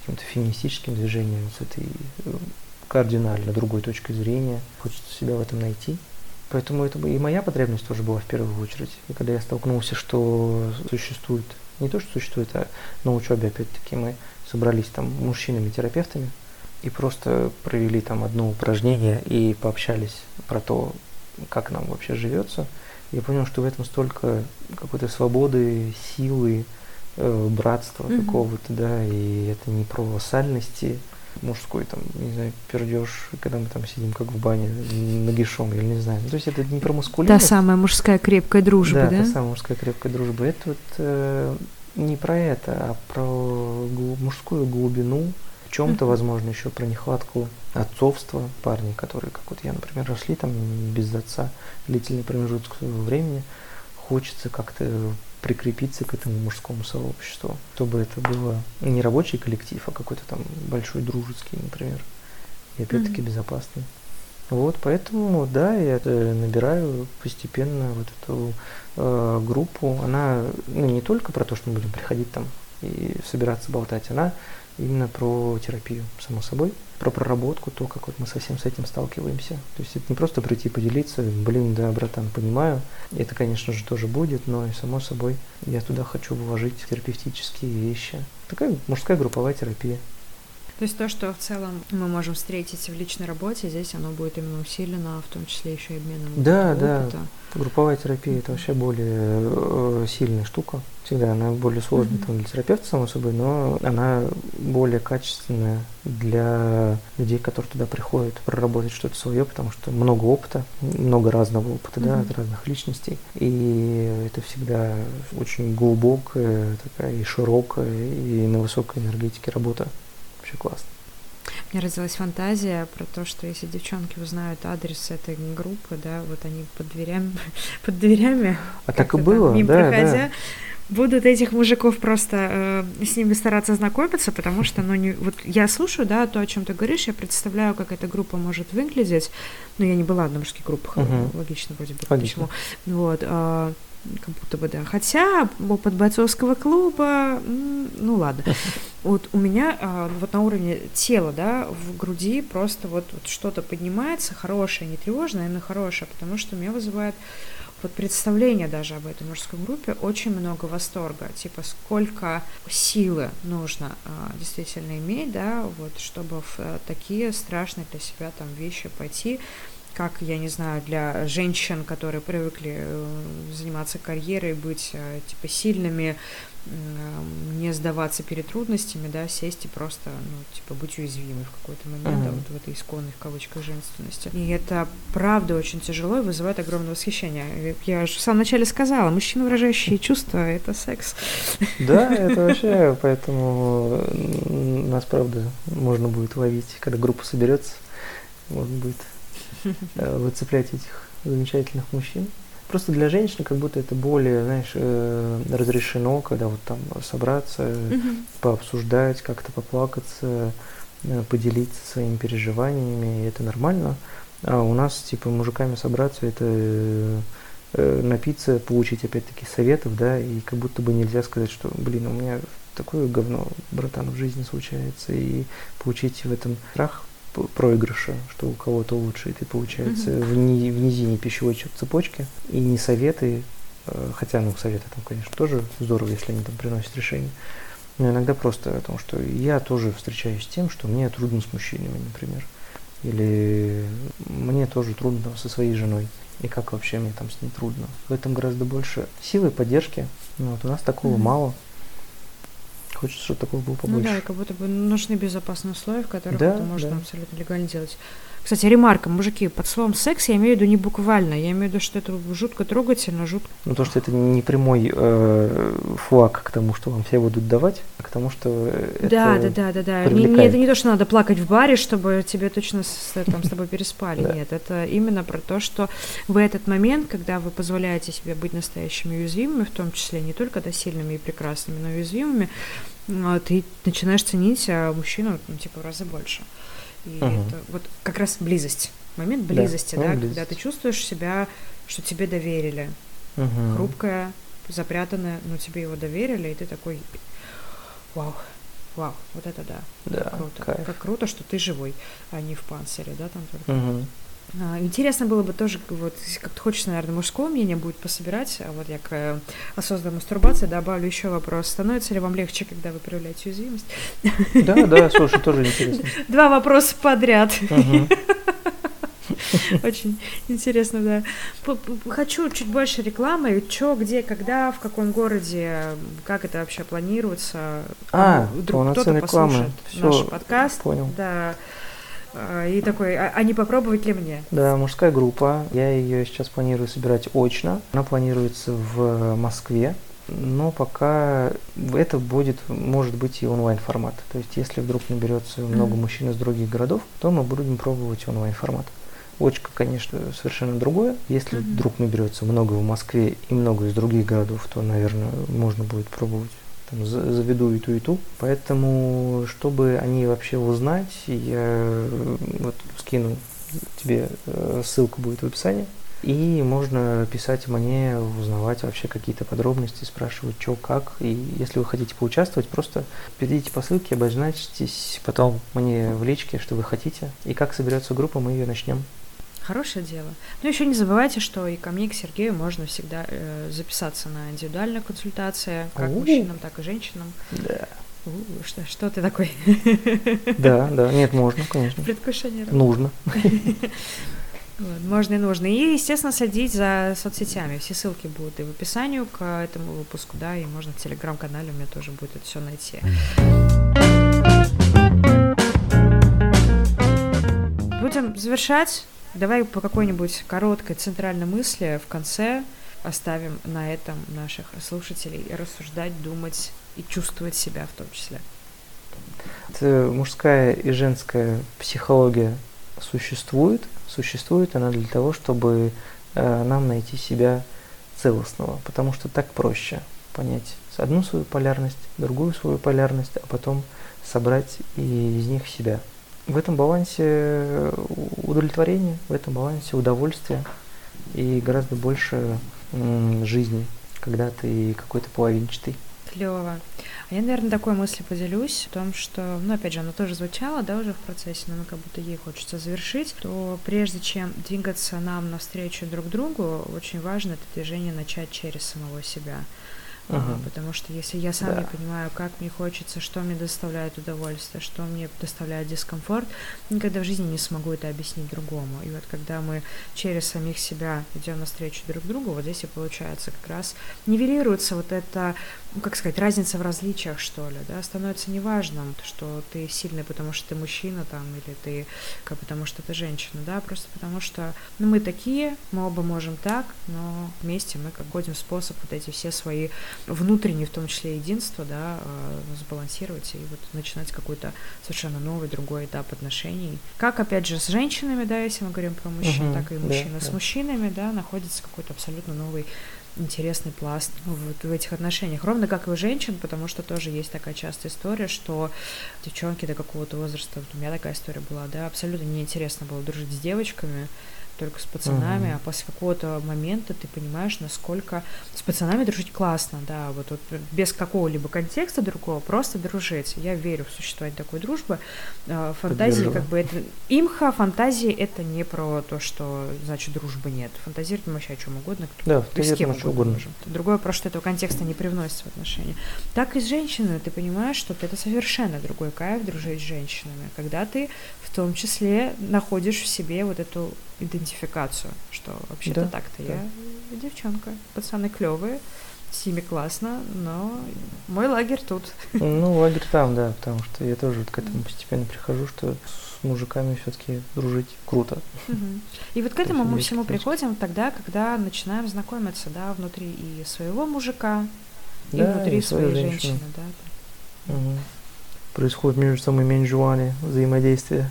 каким-то феминистическим движением, с этой кардинально другой точкой зрения, хочется себя в этом найти. Поэтому это и моя потребность тоже была в первую очередь. И когда я столкнулся, что существует, не то, что существует, а на учебе, опять-таки, мы собрались там мужчинами-терапевтами и просто провели там одно упражнение и пообщались про то, как нам вообще живется. Я понял, что в этом столько какой-то свободы, силы, э, братства mm-hmm. какого-то, да, и это не про сальности, мужской, там, не знаю, пердеж, когда мы там сидим, как в бане, нагишом, я не знаю. То есть это не про маскулинность. Та самая мужская крепкая дружба, да? Да, та самая мужская крепкая дружба. Это вот э, не про это, а про гл- мужскую глубину, в чем-то, mm-hmm. возможно, еще про нехватку отцовства парней, которые, как вот я, например, росли там без отца длительный промежуток своего времени. Хочется как-то прикрепиться к этому мужскому сообществу, чтобы это было не рабочий коллектив, а какой-то там большой дружеский, например, и опять-таки mm-hmm. безопасный. Вот, поэтому, да, я набираю постепенно вот эту э, группу. Она, ну, не только про то, что мы будем приходить там и собираться болтать, она именно про терапию, само собой, про проработку, то, как вот мы совсем с этим сталкиваемся. То есть это не просто прийти поделиться, блин, да, братан, понимаю, это, конечно же, тоже будет, но и, само собой, я туда хочу вложить терапевтические вещи. Такая мужская групповая терапия. То есть то, что в целом мы можем встретить в личной работе, здесь оно будет именно усилено, в том числе еще и обменом да, опыта. Да, да. Групповая терапия – это вообще более э, сильная штука. Всегда она более сложная mm-hmm. там, для терапевта, само собой, но она более качественная для людей, которые туда приходят проработать что-то свое, потому что много опыта, много разного опыта, mm-hmm. да, от разных личностей. И это всегда очень глубокая такая и широкая, и на высокой энергетике работа. Классно. У меня родилась фантазия про то, что если девчонки узнают адрес этой группы, да, вот они под дверями, под дверями, а так и было, мимо да, проходя, да. будут этих мужиков просто э, с ними стараться знакомиться, потому что, ну, не, вот я слушаю, да, то, о чем ты говоришь, я представляю, как эта группа может выглядеть, но я не была на мужских группах, угу. логично вроде бы, логично. Почему, вот, э, как будто бы, да, хотя опыт бойцовского клуба, ну ладно, вот у меня вот на уровне тела, да, в груди просто вот, вот что-то поднимается, хорошее, не тревожное, именно хорошее, потому что меня вызывает вот представление даже об этой мужской группе очень много восторга, типа сколько силы нужно действительно иметь, да, вот, чтобы в такие страшные для себя там вещи пойти, как, я не знаю, для женщин, которые привыкли заниматься карьерой, быть, типа, сильными, не сдаваться перед трудностями, да, сесть и просто, ну, типа, быть уязвимой в какой-то момент, да, вот в этой исконной, в кавычках, женственности. И это, правда, очень тяжело и вызывает огромное восхищение. Я же в самом начале сказала, мужчины, выражающие чувства, это секс. Да, это вообще, поэтому нас, правда, можно будет ловить, когда группа соберется, может быть... выцеплять этих замечательных мужчин. Просто для женщин как будто это более, знаешь, разрешено, когда вот там собраться, mm-hmm. пообсуждать, как-то поплакаться, поделиться своими переживаниями, это нормально. А у нас, типа, мужиками собраться, это напиться, получить, опять-таки, советов, да, и как будто бы нельзя сказать, что, блин, у меня такое говно, братан, в жизни случается, и получить в этом страх проигрыша, что у кого-то лучше, и ты, получается, mm-hmm. в, ни, в низине пищевой цепочки, и не советы, э, хотя, ну, советы там, конечно, тоже здорово, если они там приносят решение, но иногда просто о том, что я тоже встречаюсь с тем, что мне трудно с мужчинами, например, или мне тоже трудно там, со своей женой, и как вообще мне там с ней трудно. В этом гораздо больше силы, поддержки, ну, вот у нас такого mm-hmm. мало. Хочется, чтобы такого было побольше. Ну да, как будто бы нужны безопасные условия, в которых да, это можно да. абсолютно легально делать. Кстати, ремарка, мужики, под словом секс я имею в виду не буквально, я имею в виду, что это жутко трогательно, жутко... Ну, то, что это не прямой э, флаг к тому, что вам все будут давать, а к тому, что это Да, да, да, да, да. Не, не, это не то, что надо плакать в баре, чтобы тебе точно с, там, с тобой переспали, нет, это именно про то, что в этот момент, когда вы позволяете себе быть настоящими уязвимыми, в том числе не только да, сильными и прекрасными, но и уязвимыми, ты начинаешь ценить мужчину, ну, типа, в разы больше. И ага. это вот как раз близость, момент близости, да, да близость. Когда ты чувствуешь себя, что тебе доверили, ага. хрупкое, запрятанное, но тебе его доверили, и ты такой, вау, вау, вот это да, да как круто, кайф. Как круто, что ты живой, а не в панцире, да, там только. Ага. Интересно было бы тоже, вот, как-то хочется, наверное, мужского мнения будет пособирать, а вот я к осознанной мастурбации добавлю еще вопрос. Становится ли вам легче, когда вы проявляете уязвимость? Да, да, слушай, тоже интересно. Два вопроса подряд. Угу. Очень интересно, да. Хочу чуть больше рекламы. Что, где, когда, в каком городе, как это вообще планируется. А, полноценная реклама. Наш подкаст. Понял. Да. И такой, а, а не попробовать ли мне? Да, мужская группа. Я ее сейчас планирую собирать очно. Она планируется в Москве, но пока это будет, может быть, и онлайн-формат. То есть, если вдруг наберется много mm-hmm. мужчин из других городов, то мы будем пробовать онлайн-формат. Очко, конечно, совершенно другое. Если mm-hmm. вдруг наберется много в Москве и много из других городов, то, наверное, можно будет пробовать. Там, заведу и ту, и ту. Поэтому, чтобы они вообще узнать, я вот скину тебе, ссылка будет в описании. И можно писать мне, узнавать вообще какие-то подробности, спрашивать, что, как. И если вы хотите поучаствовать, просто перейдите по ссылке, обозначьтесь потом мне в личке, что вы хотите. И как соберется группа, мы ее начнем. Хорошее дело. Но еще не забывайте, что и ко мне, и к Сергею можно всегда э, записаться на индивидуальные консультации, как У-у-у. мужчинам, так и женщинам. Да. У-у-у, что, что ты такой? Да, да, нет, можно, конечно. Предвкушение. Нужно. Можно и нужно. И, естественно, следить за соцсетями. Все ссылки будут и в описании к этому выпуску, да, и можно в телеграм-канале у меня тоже будет это все найти. Будем завершать. Давай по какой-нибудь короткой центральной мысли в конце оставим на этом наших слушателей рассуждать, думать и чувствовать себя в том числе. Это мужская и женская психология существует. Существует она для того, чтобы э, нам найти себя целостного, потому что так проще понять одну свою полярность, другую свою полярность, а потом собрать и из них себя. В этом балансе удовлетворение, в этом балансе удовольствие и гораздо больше м, жизни, когда ты какой-то половинчатый. Клево. А я, наверное, такой мыслью поделюсь о том, что, ну, опять же, она тоже звучала, да, уже в процессе, но как будто ей хочется завершить, то прежде чем двигаться нам навстречу друг другу, очень важно это движение начать через самого себя. Ага. Потому что если я сам да. не понимаю, как мне хочется, что мне доставляет удовольствие, что мне доставляет дискомфорт, никогда в жизни не смогу это объяснить другому. И вот когда мы через самих себя идем навстречу друг другу, вот здесь и получается как раз нивелируется вот эта, ну, как сказать, разница в различиях, что ли, да, становится неважным, что ты сильный, потому что ты мужчина там, или ты как, потому что ты женщина, да, просто потому что, ну, мы такие, мы оба можем так, но вместе мы как годим способ вот эти все свои внутренние, в том числе единство, да, сбалансировать и вот начинать какой-то совершенно новый, другой этап отношений. Как, опять же, с женщинами, да, если мы говорим про мужчин, угу, так и мужчины да, с да. мужчинами, да, находится какой-то абсолютно новый интересный пласт вот в этих отношениях. Ровно как и у женщин, потому что тоже есть такая частая история, что девчонки до какого-то возраста, вот у меня такая история была, да, абсолютно неинтересно было дружить с девочками, только с пацанами, uh-huh. а после какого-то момента ты понимаешь, насколько с пацанами дружить классно, да, вот, вот без какого-либо контекста другого, просто дружить. Я верю в существование такой дружбы. Фантазии, Поддержу. Как бы, это имха, фантазии это не про то, что, значит, дружбы нет. Фантазировать мы вообще о чем угодно, кто, да, кто с кем угодно. угодно. Другое, просто этого контекста не привносится в отношения. Так и с женщинами ты понимаешь, что это совершенно другой кайф дружить с женщинами, когда ты в том числе находишь в себе вот эту идентификацию, что вообще-то да, так-то да. я девчонка, пацаны клевые, семиклассно, но мой лагерь тут. Ну, лагерь там, да, потому что я тоже вот к этому постепенно прихожу, что с мужиками все-таки дружить круто. Uh-huh. И вот к этому мы всему приходим тогда, когда начинаем знакомиться, да, внутри и своего мужика, и да, внутри и своей женщины. женщины да. Угу. Происходит между собой менжуани, взаимодействие.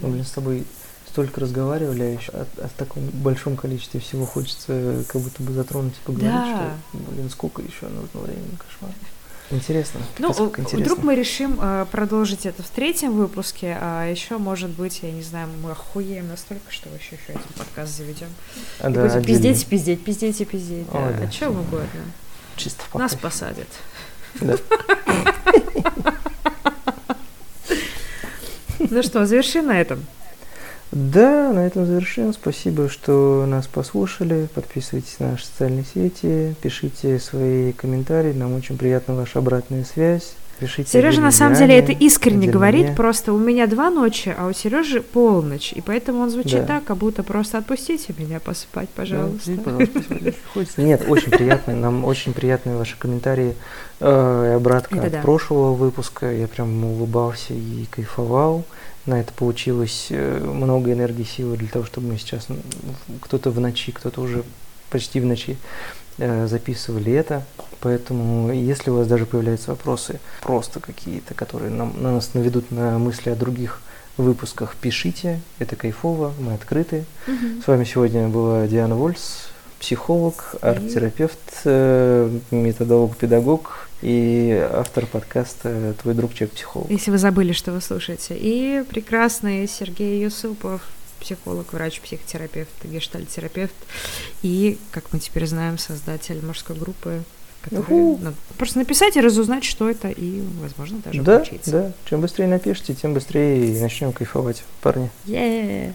Мы, блин, с тобой столько разговаривали, а еще о, о таком большом количестве всего хочется как будто бы затронуть и поговорить, да. Что, блин, сколько еще нужно времени, кошмар. Интересно. Ну, интересно. Вдруг мы решим э, продолжить это в третьем выпуске, а еще, может быть, я не знаю, мы охуеем настолько, что вообще еще один подкаст заведем. А и да, будем пиздеть, пиздеть, пиздеть и пиздеть. О, да. Да. О чем угодно. Чисто в покое. Нас посадят. Да. Ну что, завершим на этом. Да, на этом завершим. Спасибо, что нас послушали. Подписывайтесь на наши социальные сети, пишите свои комментарии. Нам очень приятна ваша обратная связь. Пишите. Сережа, на самом деле, это искренне говорит. Меня. Просто у меня два ночи, а у Сережи полночь. И поэтому он звучит да. так, как будто просто отпустите меня посыпать, пожалуйста. Да, пожалуйста. Нет, очень приятно. Нам очень приятны ваши комментарии. Обратка от да. прошлого выпуска. Я прям улыбался и кайфовал. На это получилось много энергии, силы для того, чтобы мы сейчас, кто-то в ночи, кто-то уже почти в ночи записывали это. Поэтому, если у вас даже появляются вопросы, просто какие-то, которые нам, на нас наведут на мысли о других выпусках, пишите. Это кайфово, мы открыты. Угу. С вами сегодня была Диана Вольц, психолог, арт-терапевт, методолог, педагог и автор подкаста «Твой друг, человек-психолог». Если вы забыли, что вы слушаете. И прекрасный Сергей Юсупов, психолог, врач, психотерапевт, гештальт-терапевт и, как мы теперь знаем, создатель мужской группы. Который... Надо просто написать и разузнать, что это, и, возможно, даже да, обучиться. Да, да. Чем быстрее напишите, тем быстрее начнем кайфовать, парни. Е-е-е.